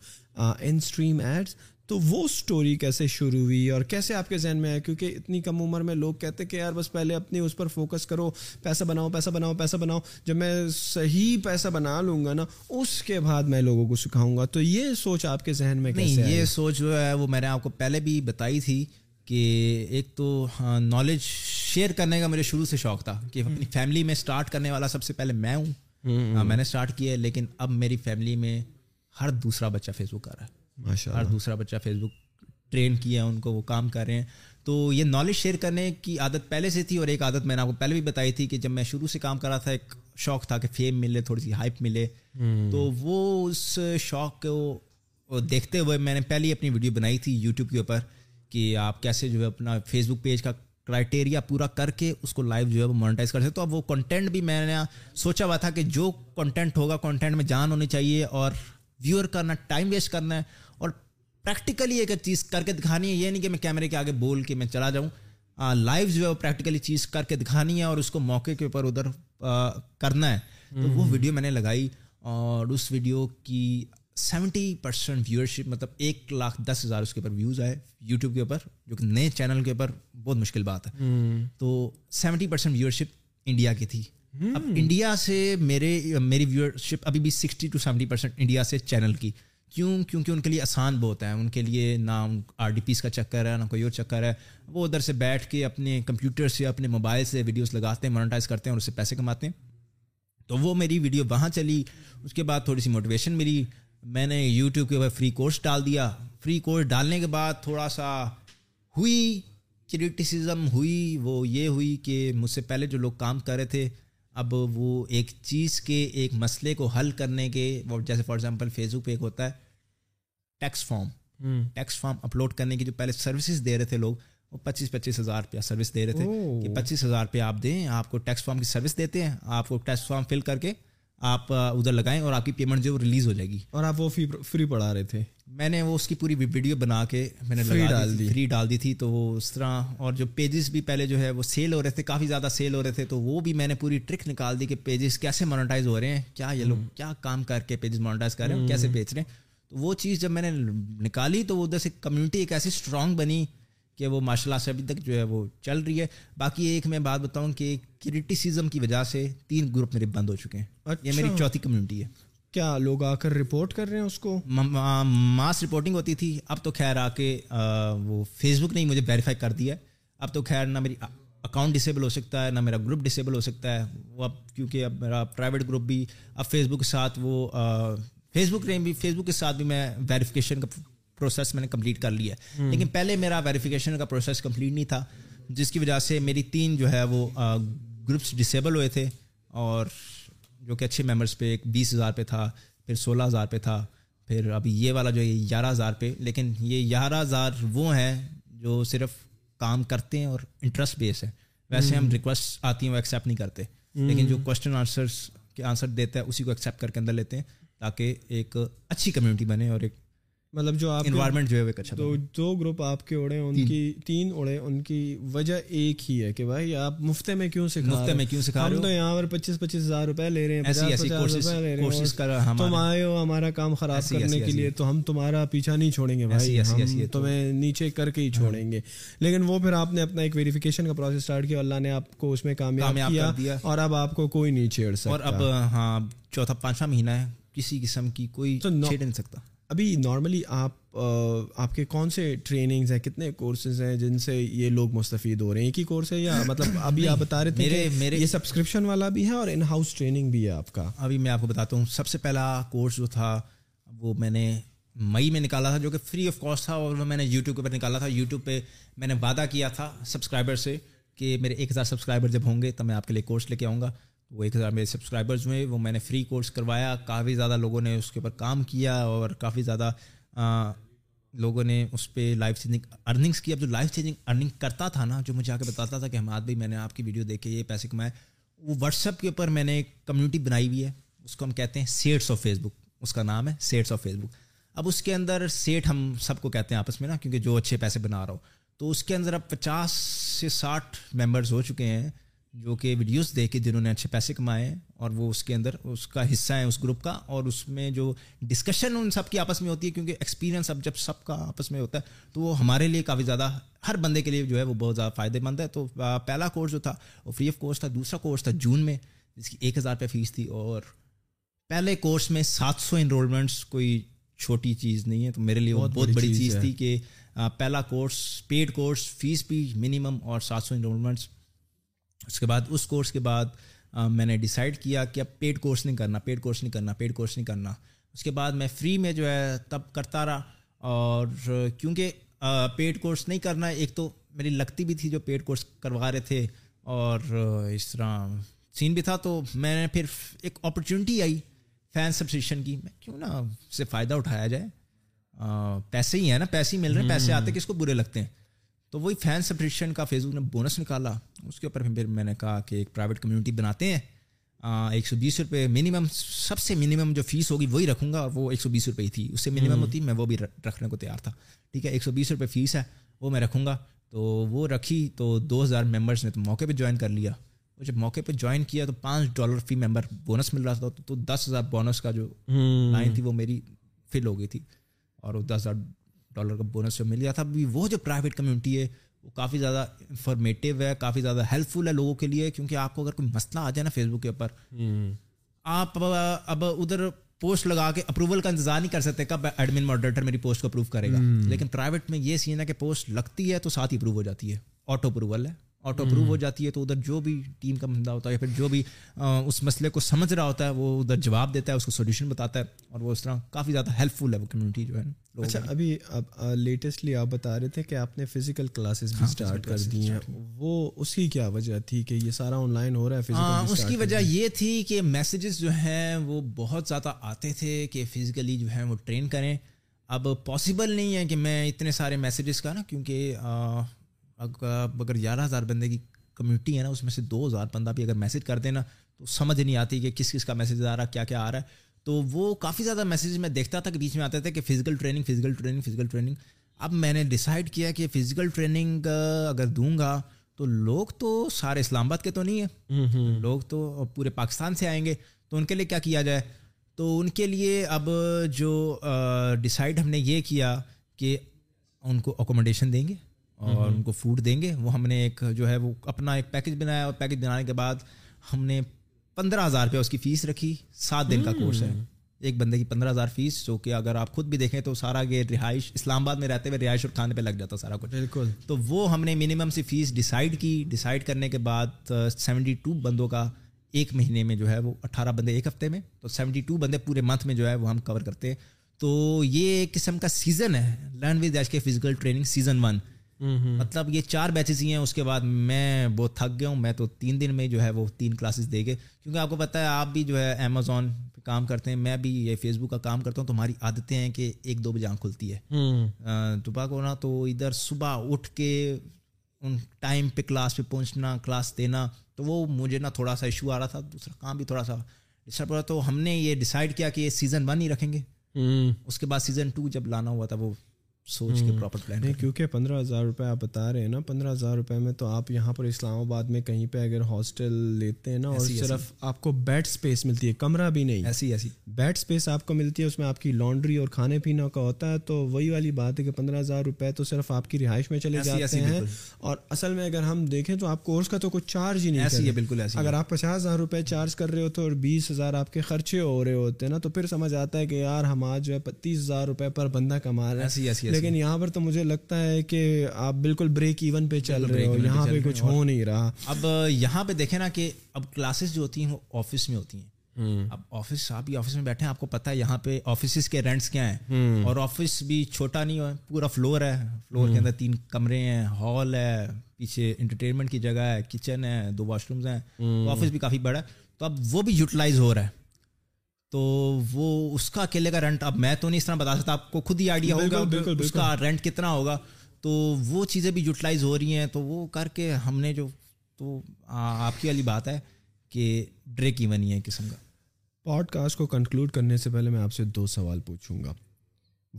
instream ads. تو وہ سٹوری کیسے شروع ہوئی اور کیسے آپ کے ذہن میں آیا, کیونکہ اتنی کم عمر میں لوگ کہتے کہ یار بس پہلے اپنی اس پر فوکس کرو, پیسہ بناؤ پیسہ بناؤ پیسہ بناؤ, جب میں صحیح پیسہ بنا لوں گا نا اس کے بعد میں لوگوں کو سکھاؤں گا. تو یہ سوچ آپ کے ذہن میں کیسے آئی؟ یہ سوچ جو ہے وہ میں نے آپ کو پہلے بھی بتائی تھی کہ ایک تو نالج شیئر کرنے کا میرے شروع سے شوق تھا کہ اپنی فیملی میں اسٹارٹ کرنے والا سب سے پہلے میں ہوں, میں نے اسٹارٹ کیا ہے, لیکن اب میری فیملی میں ہر دوسرا بچہ فیس بک کر رہا ہے, ہر دوسرا بچہ فیس بک ٹرین کیا ہے, ان کو وہ کام کر رہے ہیں. تو یہ نالج شیئر کرنے کی عادت پہلے سے تھی, اور ایک عادت میں نے آپ کو پہلے بھی بتائی تھی کہ جب میں شروع سے کام کر رہا تھا ایک شوق تھا کہ فیم ملے, تھوڑی سی ہائپ ملے. تو وہ اس شوق کو دیکھتے ہوئے میں نے پہلی اپنی ویڈیو بنائی تھی یوٹیوب کے اوپر کہ آپ کیسے جو ہے اپنا فیس بک پیج کا کرائٹیریا پورا کر کے اس کو لائیو جو ہے وہ مونیٹائز کر سکتے. تو اب وہ کنٹینٹ بھی میں نے سوچا ہوا تھا کہ جو کنٹینٹ ہوگا کنٹینٹ میں جان ہونی چاہیے اور ویور کرنا ٹائم ویسٹ کرنا ہے اور پریکٹیکلی ایک چیز کر کے دکھانی ہے, یہ نہیں کہ میں کیمرے کے آگے بول کے میں چلا جاؤں, لائیو جو ہے وہ پریکٹیکلی چیز کر کے دکھانی ہے اور اس کو موقع کے اوپر ادھر کرنا ہے. تو وہ ویڈیو میں نے لگائی اور اس ویڈیو کی سیونٹی پرسینٹ ویورشپ, مطلب ایک لاکھ دس ہزار اس کے اوپر ویوز آئے یوٹیوب کے اوپر, جو کہ نئے چینل کے اوپر بہت مشکل بات ہے. تو سیونٹی پرسینٹ ویورشپ انڈیا کی تھی. اب انڈیا سے میرے میری ویورشپ ابھی بھی sixty two seventy percent India سے چینل کی, کیوں؟ کیونکہ ان کے لیے آسان بہت ہے, ان کے لیے نہ آر ڈی پیز کا چکر ہے نہ کوئی اور چکر ہے, وہ ادھر سے بیٹھ کے اپنے کمپیوٹر سے اپنے موبائل سے ویڈیوز لگاتے ہیں, مونیٹائز کرتے ہیں اور اس سے پیسے کماتے ہیں. تو وہ میری ویڈیو وہاں چلی, اس کے بعد تھوڑی سی موٹیویشن ملی, میں نے یوٹیوب کے اوپر فری کورس ڈال دیا. فری کورس ڈالنے کے بعد تھوڑا سا ہوئی کریٹیسزم ہوئی, وہ یہ ہوئی کہ مجھ سے پہلے جو لوگ کام کر رہے تھے اب وہ ایک چیز کے ایک مسئلے کو حل کرنے کے, جیسے فار ایگزامپل فیس بک پہ ایک ہوتا ہے tax form, tax form upload کرنے کی جو پہلے سروسز دے رہے تھے لوگ, وہ پچیس پچیس ہزار روپیہ سروس دے رہے تھے کہ پچیس ہزار روپیہ آپ دیں, آپ کو ٹیکس فارم کی سروس دیتے ہیں, آپ کو ٹیکس فارم فل کر کے آپ ادھر لگائیں اور آپ کی پیمنٹ جو ریلیز ہو جائے گی, اور آپ وہ فری پڑھا رہے تھے. میں نے وہ اس کی پوری ویڈیو بنا کے میں نے فری ڈال دی فری ڈال دی تھی. تو وہ اس طرح, اور جو پیجز بھی پہلے جو ہے وہ سیل ہو رہے تھے, کافی زیادہ سیل ہو رہے تھے, تو وہ بھی میں نے پوری ٹرک نکال دی کہ پیجز کیسے مونیٹائز ہو رہے ہیں, کیا یہ لوگ کیا کام کر کے پیجز مونیٹائز کر رہے ہیں, کیسے بیچ رہے ہیں. تو وہ چیز جب میں نے نکالی تو وہ ادھر سے کمیونٹی ایک ایسی اسٹرانگ بنی کہ وہ ماشاء اللہ سے ابھی تک جو ہے وہ چل رہی ہے. باقی ایک میں بات بتاؤں کہ کرٹیسزم کی وجہ سے تین گروپ میرے بند ہو چکے ہیں, یہ میری چوتھی کمیونٹی ہے. کیا لوگ آ کر رپورٹ کر رہے ہیں اس کو؟ ماس رپورٹنگ ہوتی تھی, اب تو خیر آ کے وہ فیس بک نے مجھے ویریفائی کر دیا ہے. اب تو خیر نہ میری اکاؤنٹ ڈسیبل ہو سکتا ہے نہ میرا گروپ ڈسیبل ہو سکتا ہے, وہ اب کیونکہ اب میرا پرائیویٹ گروپ بھی اب فیس بک کے ساتھ وہ فیس بک نے بھی فیس بک کے ساتھ بھی میں ویریفیکیشن کا پروسیس میں نے کمپلیٹ کر لیا ہے, لیکن پہلے میرا ویریفیکیشن کا پروسیس کمپلیٹ نہیں تھا, جس کی وجہ سے میری تین جو ہے وہ گروپس ڈسیبل ہوئے تھے, اور جو کہ اچھے ممبرس پہ ایک بیس ہزار پہ تھا, پھر سولہ ہزار پہ تھا, پھر ابھی یہ والا جو ہے گیارہ ہزار پہ. لیکن یہ گیارہ ہزار وہ ہیں جو صرف کام کرتے ہیں اور انٹرسٹ بیس ہے, ویسے ہم ریکویسٹ آتی ہیں وہ ایکسیپٹ نہیں کرتے, لیکن جو کوشچن آنسرس کے آنسر دیتا ہے اسی کو ایکسیپٹ کر کے اندر لیتے ہیں تاکہ ایک اچھی کمیونٹی بنے اور ایک مطلب جو آپ انوائرمنٹ جو ہے وہ اچھا. تو دو گروپ آپ کے اڑے, ان کی تین اڑے, ان کی وجہ ایک ہی ہے کہ بھائی آپ مفتے میں کیوں سکھا مفتے میں کیوں سکھا رہے ہو, تو یہاں پر پچیس پچیس ہزار روپے لے رہے ہیں, ایسی ایسی کورسز کر, تم آئے ہو ہمارا کام خراب کرنے کے لیے, تو ہم تمہارا پیچھا نہیں چھوڑیں گے بھائی, تمہیں نیچے کر کے ہی چھوڑیں گے. لیکن وہ پھر آپ نے اپنا ایک ویریفیکیشن کا پروسیس اسٹارٹ کیا, اللہ نے آپ کو اس میں کامیاب کیا اور اب آپ کو کوئی نہیں چھیڑ سکتا. اور اب ہاں چوتھا پانچواں مہینہ ہے, کسی قسم کی کوئی چھیڑ نہیں سکتا. ابھی نارملی آپ آپ کے کون سے ٹریننگز ہیں, کتنے کورسز ہیں جن سے یہ لوگ مستفید ہو رہے ہیں؟ ایک ہی کورس ہے یا مطلب ابھی آپ بتا رہے تھے میرے یہ سبسکرپشن والا بھی ہے اور ان ہاؤس ٹریننگ بھی ہے آپ کا؟ ابھی میں آپ کو بتاتا ہوں. سب سے پہلا کورس جو تھا وہ میں نے مئی میں نکالا تھا, جو کہ فری آف کاسٹ تھا, اور وہ میں نے یوٹیوب کے اوپر نکالا تھا. یوٹیوب پہ میں نے وعدہ کیا تھا سبسکرائبر سے کہ میرے ایک ہزار سبسکرائبر جب ہوں گے تب میں آپ کے لیے کورس لے کے آؤں گا. وہ ایک ہزار میرے سبسکرائبرز ہوئے, وہ میں نے فری کورس کروایا, کافی زیادہ لوگوں نے اس کے اوپر کام کیا اور کافی زیادہ لوگوں نے اس پہ لائف چینجنگ ارننگس کی. اب جو لائف چینجنگ ارننگ کرتا تھا نا, جو مجھے آ کے بتاتا تھا کہ حماد بھائی میں نے آپ کی ویڈیو دیکھ کے یہ پیسے کمائے, وہ واٹس ایپ کے اوپر میں نے ایک کمیونٹی بنائی ہوئی ہے, اس کو ہم کہتے ہیں سیٹس آف فیس بک, اس کا نام ہے سیٹس آف فیس بک. اب اس کے اندر سیٹ ہم سب کو کہتے ہیں آپس میں نا, کیونکہ جو اچھے پیسے بنا رہا ہو, تو اس کے اندر اب پچاس سے ساٹھ ممبرز ہو چکے ہیں جو کہ ویڈیوز دیکھ کے جنہوں نے اچھے پیسے کمائے ہیں, اور وہ اس کے اندر اس کا حصہ ہے اس گروپ کا, اور اس میں جو ڈسکشن ان سب کی آپس میں ہوتی ہے, کیونکہ ایکسپیرینس اب جب سب کا آپس میں ہوتا ہے تو وہ ہمارے لیے کافی زیادہ, ہر بندے کے لیے جو ہے وہ بہت زیادہ فائدہ مند ہے. تو پہلا کورس جو تھا وہ فری آف کورس تھا, دوسرا کورس تھا جون میں جس کی ایک ہزار روپئے فیس تھی, اور پہلے کورس میں سات سو انرولمنٹس, کوئی چھوٹی چیز نہیں ہے. تو میرے لیے وہ بہت بڑی چیز تھی کہ پہلا کورس پیڈ کورس, فیس بھی منیمم, اور سات سو انرولمنٹس. اس کے بعد اس کورس کے بعد میں نے ڈیسائیڈ کیا کہ اب پیڈ کورس نہیں کرنا پیڈ کورس نہیں کرنا پیڈ کورس نہیں کرنا اس کے بعد میں فری میں جو ہے تب کرتا رہا, اور کیونکہ پیڈ کورس نہیں کرنا, ایک تو میری لگتی بھی تھی جو پیڈ کورس کروا رہے تھے, اور اس طرح سین بھی تھا. تو میں نے پھر ایک اپرچونٹی آئی فین سبسکرپشن کی, میں کیوں نہ اس سے فائدہ اٹھایا جائے, پیسے ہی ہیں نا, پیسے ہی مل رہے ہیں, پیسے آتے کس کو برے لگتے ہیں. تو وہی فین سبسکرپشن کا فیس بک نے بونس نکالا, اس کے اوپر پھر میں نے کہا کہ ایک پرائیویٹ کمیونٹی بناتے ہیں, ایک سو بیس روپئے منیمم, سب سے منیمم جو فیس ہوگی وہی رکھوں گا, اور وہ ایک سو بیس روپئے تھی, اس سے منیمم ہوتی میں وہ بھی رکھنے کو تیار تھا. ٹھیک ہے, ایک سو بیس روپئے فیس ہے, وہ میں رکھوں گا. تو وہ رکھی, تو دو ہزار ممبرس نے تو موقع پہ جوائن کر لیا. اور جب موقع پہ جوائن کیا تو پانچ ڈالر فی ممبر بونس مل رہا تھا, تو دس ہزار بونس کا جو لائن تھی وہ میری فل ہو گئی تھی, اور وہ دس ہزار ڈالر کا بونس جو مل گیا تھا. ابھی وہ جو پرائیویٹ کمیونٹی ہے وہ کافی زیادہ انفارمیٹیو ہے, کافی زیادہ ہیلپ فل ہے لوگوں کے لیے, کیونکہ آپ کو اگر کوئی مسئلہ آ جائے نا فیس بک کے اوپر, آپ اب ادھر پوسٹ لگا کے اپروول کا انتظار نہیں کر سکتے کب ایڈمن ماڈریٹر میری پوسٹ کو اپروو کرے گا. لیکن پرائیویٹ میں یہ سین ہے کہ پوسٹ لگتی ہے تو ساتھ ہی اپروو ہو جاتی ہے, آٹو اپروول ہے, آٹو اپروو ہو جاتی ہے. تو ادھر جو بھی ٹیم کا بندہ ہوتا ہے یا پھر جو بھی اس مسئلے کو سمجھ رہا ہوتا ہے وہ ادھر جواب دیتا ہے, اس کو سولوشن بتاتا ہے, اور وہ اس طرح کافی زیادہ ہیلپ فل ہے وہ کمیونٹی جو ہے نا. اچھا, ابھی اب لیٹسٹلی آپ بتا رہے تھے کہ آپ نے فزیکل کلاسز بھی اسٹارٹ کر دی ہیں, وہ اس کی کیا وجہ تھی کہ یہ سارا آن لائن ہو رہا ہے فزیکل؟ اس کی وجہ یہ تھی کہ میسیجز جو ہیں وہ بہت زیادہ آتے تھے کہ فزیکلی جو ہیں وہ ٹرین کریں. اب پاسبل نہیں ہے کہ میں اتنے سارے میسیجز کا نا, کیونکہ اگر گیارہ ہزار بندے کی کمیونٹی ہے نا, اس میں سے دو ہزار بندہ بھی اگر میسج کر دینا تو سمجھ نہیں آتی کہ کس کس کا میسیج آ رہا, کیا کیا آ رہا ہے. تو وہ کافی زیادہ میسیج میں دیکھتا تھا کہ بیچ میں آتے تھے کہ physical training physical training physical training اب میں نے ڈیسائیڈ کیا کہ فزیکل ٹریننگ اگر دوں گا تو لوگ تو سارے اسلام آباد کے تو نہیں ہیں, لوگ تو پورے پاکستان سے آئیں گے, تو ان کے لیے کیا کیا جائے. تو ان کے لیے اب جو ڈیسائڈ ہم نے یہ کیا کہ ان کو اکوموڈیشن دیں گے اور ان کو فوڈ دیں گے. وہ ہم نے ایک جو ہے وہ اپنا ایک پیکج بنایا, اور پیکج بنانے کے بعد ہم نے پندرہ ہزار روپیہ اس کی فیس رکھی. سات دن کا کورس ہے, ایک بندے کی پندرہ ہزار فیس, جو کہ اگر آپ خود بھی دیکھیں تو سارا یہ رہائش اسلام آباد میں رہتے ہوئے رہائش اور کھانے پہ لگ جاتا سارا کچھ. بالکل. تو وہ ہم نے منیمم سی فیس ڈیسائڈ کی, ڈیسائڈ کرنے کے بعد سیونٹی ٹو بندوں کا ایک مہینے میں جو ہے وہ اٹھارہ بندے ایک ہفتے میں, تو سیونٹی ٹو بندے پورے منتھ میں جو ہے وہ ہم کور کرتے ہیں. تو یہ ایک قسم کا سیزن ہے لرن ود ایج کے فزیکل ٹریننگ سیزن ون, مطلب یہ چار بیچز ہی ہیں. اس کے بعد میں بہت تھک گیا ہوں, میں تو تین دن میں جو ہے وہ تین کلاسز دے کے, کیونکہ آپ کو پتہ ہے آپ بھی جو ہے امیزون پہ کام کرتے ہیں, میں بھی یہ فیس بک کا کام کرتا ہوں, تو ہماری عادتیں ہیں کہ ایک دو بجے آنکھ کھلتی ہے دوپہر کو نا, تو ادھر صبح اٹھ کے ان ٹائم پہ کلاس پہ پہنچنا, کلاس دینا, تو وہ مجھے نا تھوڑا سا ایشو آ رہا تھا, دوسرا کام بھی تھوڑا سا ڈسٹرب ہو رہا. تو ہم نے یہ ڈیسائڈ کیا کہ یہ سیزن ون ہی رکھیں گے, اس کے بعد سیزن ٹو جب لانا ہوا تھا وہ سوچ کے پراپر پلان نہیں, کیونکہ پندرہ ہزار روپے آپ بتا رہے ہیں نا, پندرہ ہزار روپے میں تو آپ یہاں پر اسلام آباد میں کہیں پہ اگر ہاسٹل لیتے ہیں نا, اور صرف آپ کو بیڈ اسپیس ملتی ہے, کمرہ بھی نہیں, ایسی ایسی بیڈ اسپیس آپ کو ملتی ہے, اس میں آپ کی لانڈری اور کھانے پینے کا ہوتا ہے. تو وہی والی بات ہے کہ پندرہ ہزار روپے تو صرف آپ کی رہائش میں چلے جاتے ہیں, اور اصل میں اگر ہم دیکھیں تو آپ کورس کا تو کچھ چارج ہی نہیں. ایسی ہے بالکل, ایسی اگر آپ پچاس ہزار روپے چارج کر رہے ہوتے اور بیس ہزار آپ کے خرچے ہو رہے ہوتے ہیں نا, تو پھر سمجھ آتا ہے کہ یار ہم آج جو ہے تیس ہزار روپے پر بندہ کما رہا ہے. لیکن یہاں پر تو مجھے لگتا ہے کہ آپ بالکل بریک ایون پہ چل رہے ہو, یہاں پہ کچھ ہو نہیں رہا. اب یہاں پہ دیکھیں نا کہ اب کلاسز جو ہوتی ہیں وہ آفس میں ہوتی ہیں. اب آفس, آپ بھی آفس میں بیٹھے ہیں, آپ کو پتہ ہے یہاں پہ آفسز کے رینٹس کیا ہیں, اور آفس بھی چھوٹا نہیں ہے, پورا فلور ہے, فلور کے اندر تین کمرے ہیں, ہال ہے, پیچھے انٹرٹینمنٹ کی جگہ ہے, کچن ہے, دو واش رومز ہیں, آفس بھی کافی بڑا ہے. تو اب وہ بھی یوٹیلائز ہو رہا ہے. تو وہ اس کا اکیلے کا رینٹ اب میں تو نہیں اس طرح بتا سکتا, آپ کو خود ہی آئیڈیا ہوگا اس کا رینٹ کتنا ہوگا. تو وہ چیزیں بھی یوٹیلائز ہو رہی ہیں, تو وہ کر کے ہم نے جو, تو آپ کی والی بات ہے کہ بریک ایون ہی ہے قسم کا. پوڈ کاسٹ کو کنکلوڈ کرنے سے پہلے میں آپ سے دو سوال پوچھوں گا.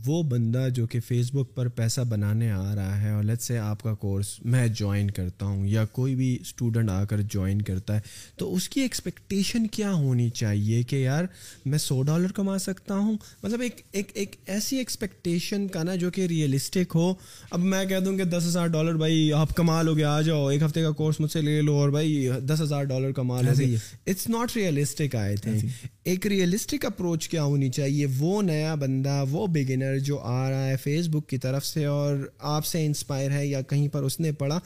وہ بندہ جو کہ فیس بک پر پیسہ بنانے آ رہا ہے, اور لیٹس سے آپ کا کورس میں جوائن کرتا ہوں یا کوئی بھی اسٹوڈنٹ آ کر جوائن کرتا ہے, تو اس کی ایکسپیکٹیشن کیا ہونی چاہیے کہ یار میں سو ڈالر کما سکتا ہوں؟ مطلب ایک ایک ایک ایسی ایکسپیکٹیشن کا نا جو کہ ریئلسٹک ہو. اب میں کہہ دوں کہ دس ہزار ڈالر بھائی آپ کما لو گے, آ جاؤ ایک ہفتے کا کورس مجھ سے لے لو اور بھائی دس ہزار ڈالر کما لو گے, اٹس ناٹ ریئلسٹک. آئے تھے ایک ریئلسٹک اپروچ کیا ہونی چاہیے وہ نیا بندہ, وہ بگنر جو آ رہا ہے فیس بک کی طرف سے اور آپ سے انسپائر ہے یا کہیں پر اس نے پڑھا,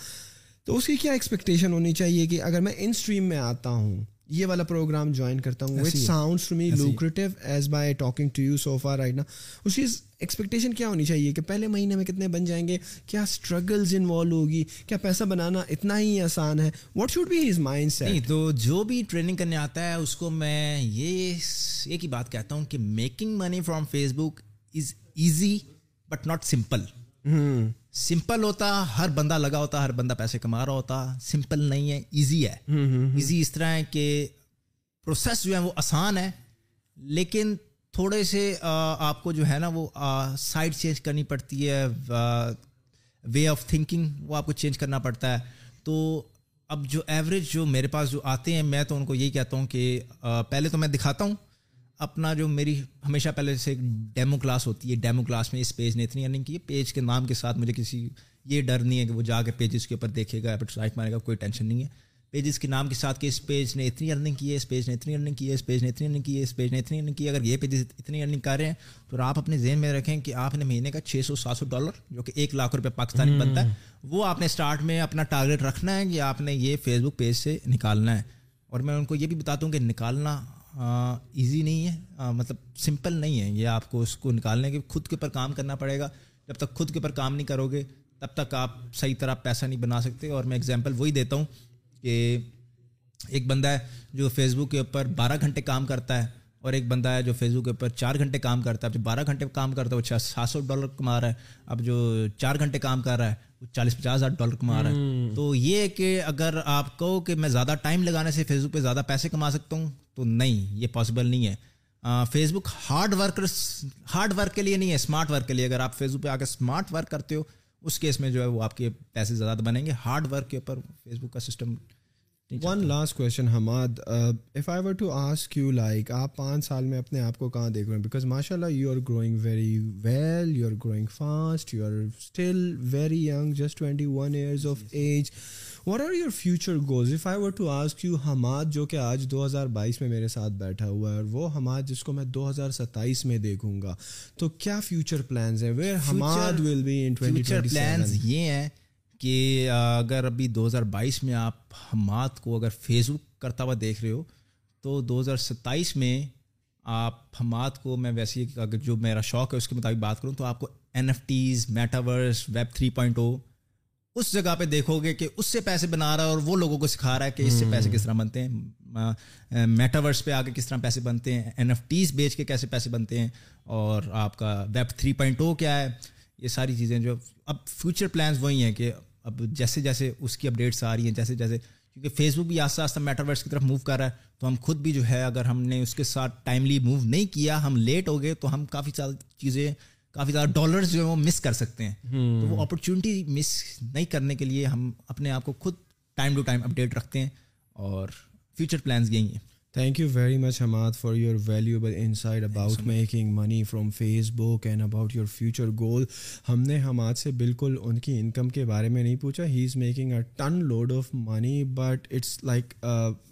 تو اس کی کیا ایکسپیکٹیشن ہونی چاہیے کہ اگر میں انسٹریم میں آتا ہوں, یہ والا پروگرام جوائن کرتا ہوں, it sounds to me lucrative as by talking to you so far right نا, اس کی ایکسپیکٹیشن کیا ہونی چاہیے کہ پہلے مہینے میں کتنے بن جائیں گے, کیا اسٹرگلز انوالو ہوگی, کیا پیسہ بنانا اتنا ہی آسان ہے, what should be his mindset? تو جو بھی ٹریننگ کرنے آتا ہے اس کو میں یہ ایک ہی بات کہتا ہوں کہ making money from Facebook is easy but not simple. Simple ہوتا ہر بندہ لگا ہوتا, ہر بندہ پیسے کما رہا ہوتا. سمپل نہیں ہے, ایزی ہے. ایزی اس طرح ہے کہ پروسیس جو ہے وہ آسان ہے, لیکن تھوڑے سے آپ کو جو ہے نا وہ سائڈ چینج کرنی پڑتی ہے, وے آف تھنکنگ وہ آپ کو چینج کرنا پڑتا ہے. تو اب جو ایوریج جو میرے پاس جو آتے ہیں میں تو ان کو یہی کہتا ہوں کہ پہلے تو میں دکھاتا ہوں اپنا جو میری ہمیشہ پہلے سے ایک ڈیمو کلاس ہوتی ہے. ڈیمو کلاس میں اس پیج نے اتنی ارننگ کی ہے, پیج کے نام کے ساتھ مجھے کسی یہ ڈر نہیں ہے کہ وہ جا کے پیجز کے اوپر دیکھے گا ایڈورٹائزمنٹ مارے گا, کوئی ٹینشن نہیں ہے. پیجز کے نام کے ساتھ کہ اس پیج نے اتنی ارننگ کی ہے, اس پیج نے اتنی ارننگ کی ہے, اس پیج نے اتنی ارننگ کی ہے, اس پیج نے اتنی ارننگ کی ہے. اگر یہ پیجز اتنی ارننگ کر رہے ہیں تو آپ اپنے ذہن میں رکھیں کہ آپ نے مہینے کا چھ سو سات سو ڈالر جو کہ ایک لاکھ روپے پاکستانی بنتا ہے وہ آپ نے اسٹارٹ میں اپنا ٹارگیٹ رکھنا ہے کہ آپ نے یہ فیس بک پیج سے نکالنا ہے. اور میں ان کو یہ بھی بتاتا ہوں کہ نکالنا ایزی نہیں ہے, مطلب سمپل نہیں ہے. یہ آپ کو اس کو نکالنے کے خود کے اوپر کام کرنا پڑے گا. جب تک خود کے اوپر کام نہیں کرو گے تب تک آپ صحیح طرح پیسہ نہیں بنا سکتے. اور میں ایگزامپل وہی دیتا ہوں کہ ایک بندہ ہے جو فیس بک کے اوپر بارہ گھنٹے کام کرتا ہے اور ایک بندہ ہے جو فیس بک کے اوپر چار گھنٹے کام کرتا ہے. جو بارہ گھنٹے کام کرتا ہے وہ سات سو ڈالر کما رہا ہے, اب جو چار گھنٹے کام کر رہا ہے وہ چالیس پچاس ہزار ڈالر کما رہا ہے. تو یہ کہ اگر آپ کہو کہ میں زیادہ ٹائم لگانے سے فیس بک پہ زیادہ پیسے کما سکتا ہوں تو نہیں, یہ پاسبل نہیں ہے. Facebook hard workers hard work کے لیے نہیں ہے, اسمارٹ ورک کے لیے. اگر آپ فیس بک پہ آ کے اسمارٹ ورک کرتے ہو اس کیس میں جو ہے وہ آپ کے پیسے زیادہ بنیں گے. ہارڈ ورک کے اوپر فیس بک کا system. One last question Hammad, if I were to ask you like آپ پانچ سال میں اپنے آپ کو کہاں دیکھ رہے ہیں؟ بیکاز ماشاء اللہ you are growing very well, you are growing fast, you are still very young, just twenty one years of age. What are your future goals if I were to ask you Hammad, جو کہ آج دو ہزار بائیس میں میرے ساتھ بیٹھا ہوا ہے اور وہ حماد جس کو میں دو ہزار ستائیس میں دیکھوں گا, تو کیا فیوچر پلانز ہیں؟ Where Hammad will be in future plans یہ ہیں کہ اگر ابھی دو ہزار بائیس میں آپ حماد کو اگر فیس بک کرتا ہوا دیکھ رہے ہو تو دو ہزار ستائیس میں آپ حماد کو میں ویسے اگر جو میرا شوق ہے اس کے مطابق بات کروں تو آپ کو N F Ts, metaverse, web three point O اس جگہ پہ دیکھو گے کہ اس سے پیسے بنا رہا ہے اور وہ لوگوں کو سکھا رہا ہے کہ اس سے پیسے کس طرح بنتے ہیں, میٹاورس پہ آ کے کس طرح پیسے بنتے ہیں, این ایف ٹیز بیچ کے کیسے پیسے بنتے ہیں, اور آپ کا ویب تھری پوائنٹ او کیا ہے. یہ ساری چیزیں جو اب فیوچر پلانز وہی ہیں کہ اب جیسے جیسے اس کی اپڈیٹس آ رہی ہیں, جیسے جیسے کیونکہ فیس بک بھی آہستہ آہستہ میٹاورس کی طرف موو کر رہا ہے, تو ہم خود بھی جو ہے اگر ہم نے اس کے ساتھ ٹائملی موو نہیں کیا, ہم لیٹ ہو گئے تو ہم کافی ساری چیزیں, کافی زیادہ ڈالرز جو ہیں وہ مس کر سکتے ہیں. تو وہ اپرچونیٹی مس نہیں کرنے کے لیے ہم اپنے آپ کو خود ٹائم ٹو ٹائم اپڈیٹ رکھتے ہیں اور فیوچر پلانز یہی ہیں. Thank you very much Hammad for your valuable insight about making money from Facebook and about your future goal. ہم نے حماد سے بالکل ان کی انکم کے بارے میں نہیں پوچھا. He is making a ton load of money but it's like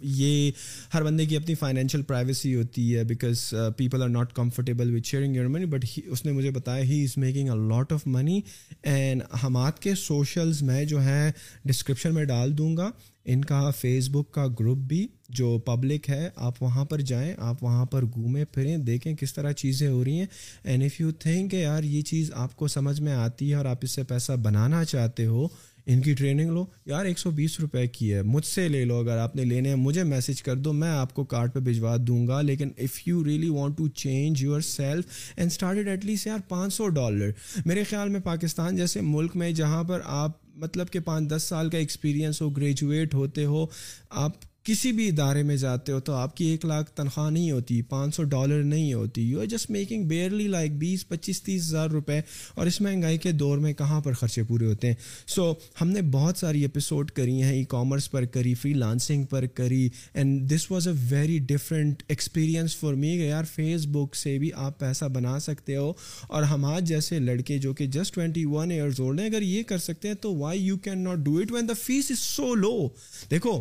یہ ہر بندے کی اپنی فائنینشیل پرائیویسی ہوتی ہے because people are not comfortable with sharing your money, but اس نے مجھے بتایا he is making a lot of money. And Hammad کے سوشلز میں جو ہیں ڈسکرپشن میں ڈال دوں گا, ان کا فیس بک کا گروپ بھی جو پبلک ہے, آپ وہاں پر جائیں, آپ وہاں پر گھومیں پھریں, دیکھیں کس طرح چیزیں ہو رہی ہیں. اینڈ ایف یو تھنک کہ یار یہ چیز آپ کو سمجھ میں آتی ہے اور آپ اس سے پیسہ بنانا چاہتے ہو, ان کی ٹریننگ لو یار, ایک سو بیس روپے کی ہے, مجھ سے لے لو. اگر آپ نے لینے ہیں مجھے میسج کر دو, میں آپ کو کارٹ پہ بھجوا دوں گا. لیکن if you really want to change yourself and started at least یار پانچ سو ڈالر. میرے خیال میں پاکستان جیسے ملک میں جہاں پر آپ مطلب کہ پانچ دس سال کا ایکسپیرینس ہو, گریجویٹ ہوتے ہو, آپ کسی بھی ادارے میں جاتے ہو تو آپ کی ایک لاکھ تنخواہ نہیں ہوتی, پانچ سو ڈالر نہیں ہوتی. You are just making barely like بیس پچیس تیس ہزار روپے, اور اس مہنگائی کے دور میں کہاں پر خرچے پورے ہوتے ہیں. سو ہم نے بہت ساری ایپیسوڈ کری ہیں, ای کامرس پر کری, فری لانسنگ پر کری, and this was a very different experience for me. یار فیس بک سے بھی آپ پیسہ بنا سکتے ہو, اور ہمارے جیسے لڑکے جو کہ just twenty one years old ہیں, اگر یہ کر سکتے ہیں تو why you can not do it when the face is so low. دیکھو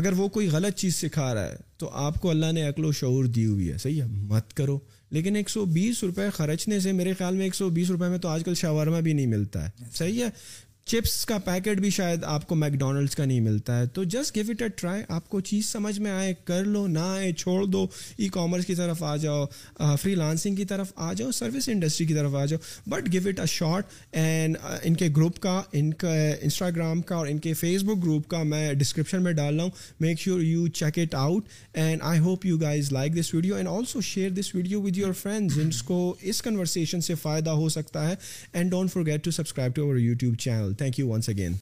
اگر وہ کوئی غلط چیز سکھا رہا ہے تو آپ کو اللہ نے عقل و شعور دی ہوئی ہے, صحیح ہے, مت کرو. لیکن ایک سو بیس روپے خرچنے سے میرے خیال میں ایک سو بیس روپے میں تو آج کل شاورما بھی نہیں ملتا ہے, صحیح ہے, چپس کا پیکٹ بھی شاید آپ کو میک ڈونلڈس کا نہیں ملتا ہے. تو just give it a try, آپ کو چیز سمجھ میں آئے کر لو, نہ آئے چھوڑ دو, ای کامرس کی طرف آ جاؤ, فری لانسنگ کی طرف آ جاؤ, سروس انڈسٹری کی طرف آ جاؤ, but give it a shot. And ان کے گروپ کا, ان کا انسٹاگرام کا اور ان کے فیس بک گروپ کا میں ڈسکرپشن میں ڈال رہا ہوں, make sure you check it out. And I hope you guys like this video and also share this video with your friends جن کو اس کنورسیشن سے فائدہ ہو سکتا ہے. And don't forget to subscribe to our YouTube channel. Thank you once again.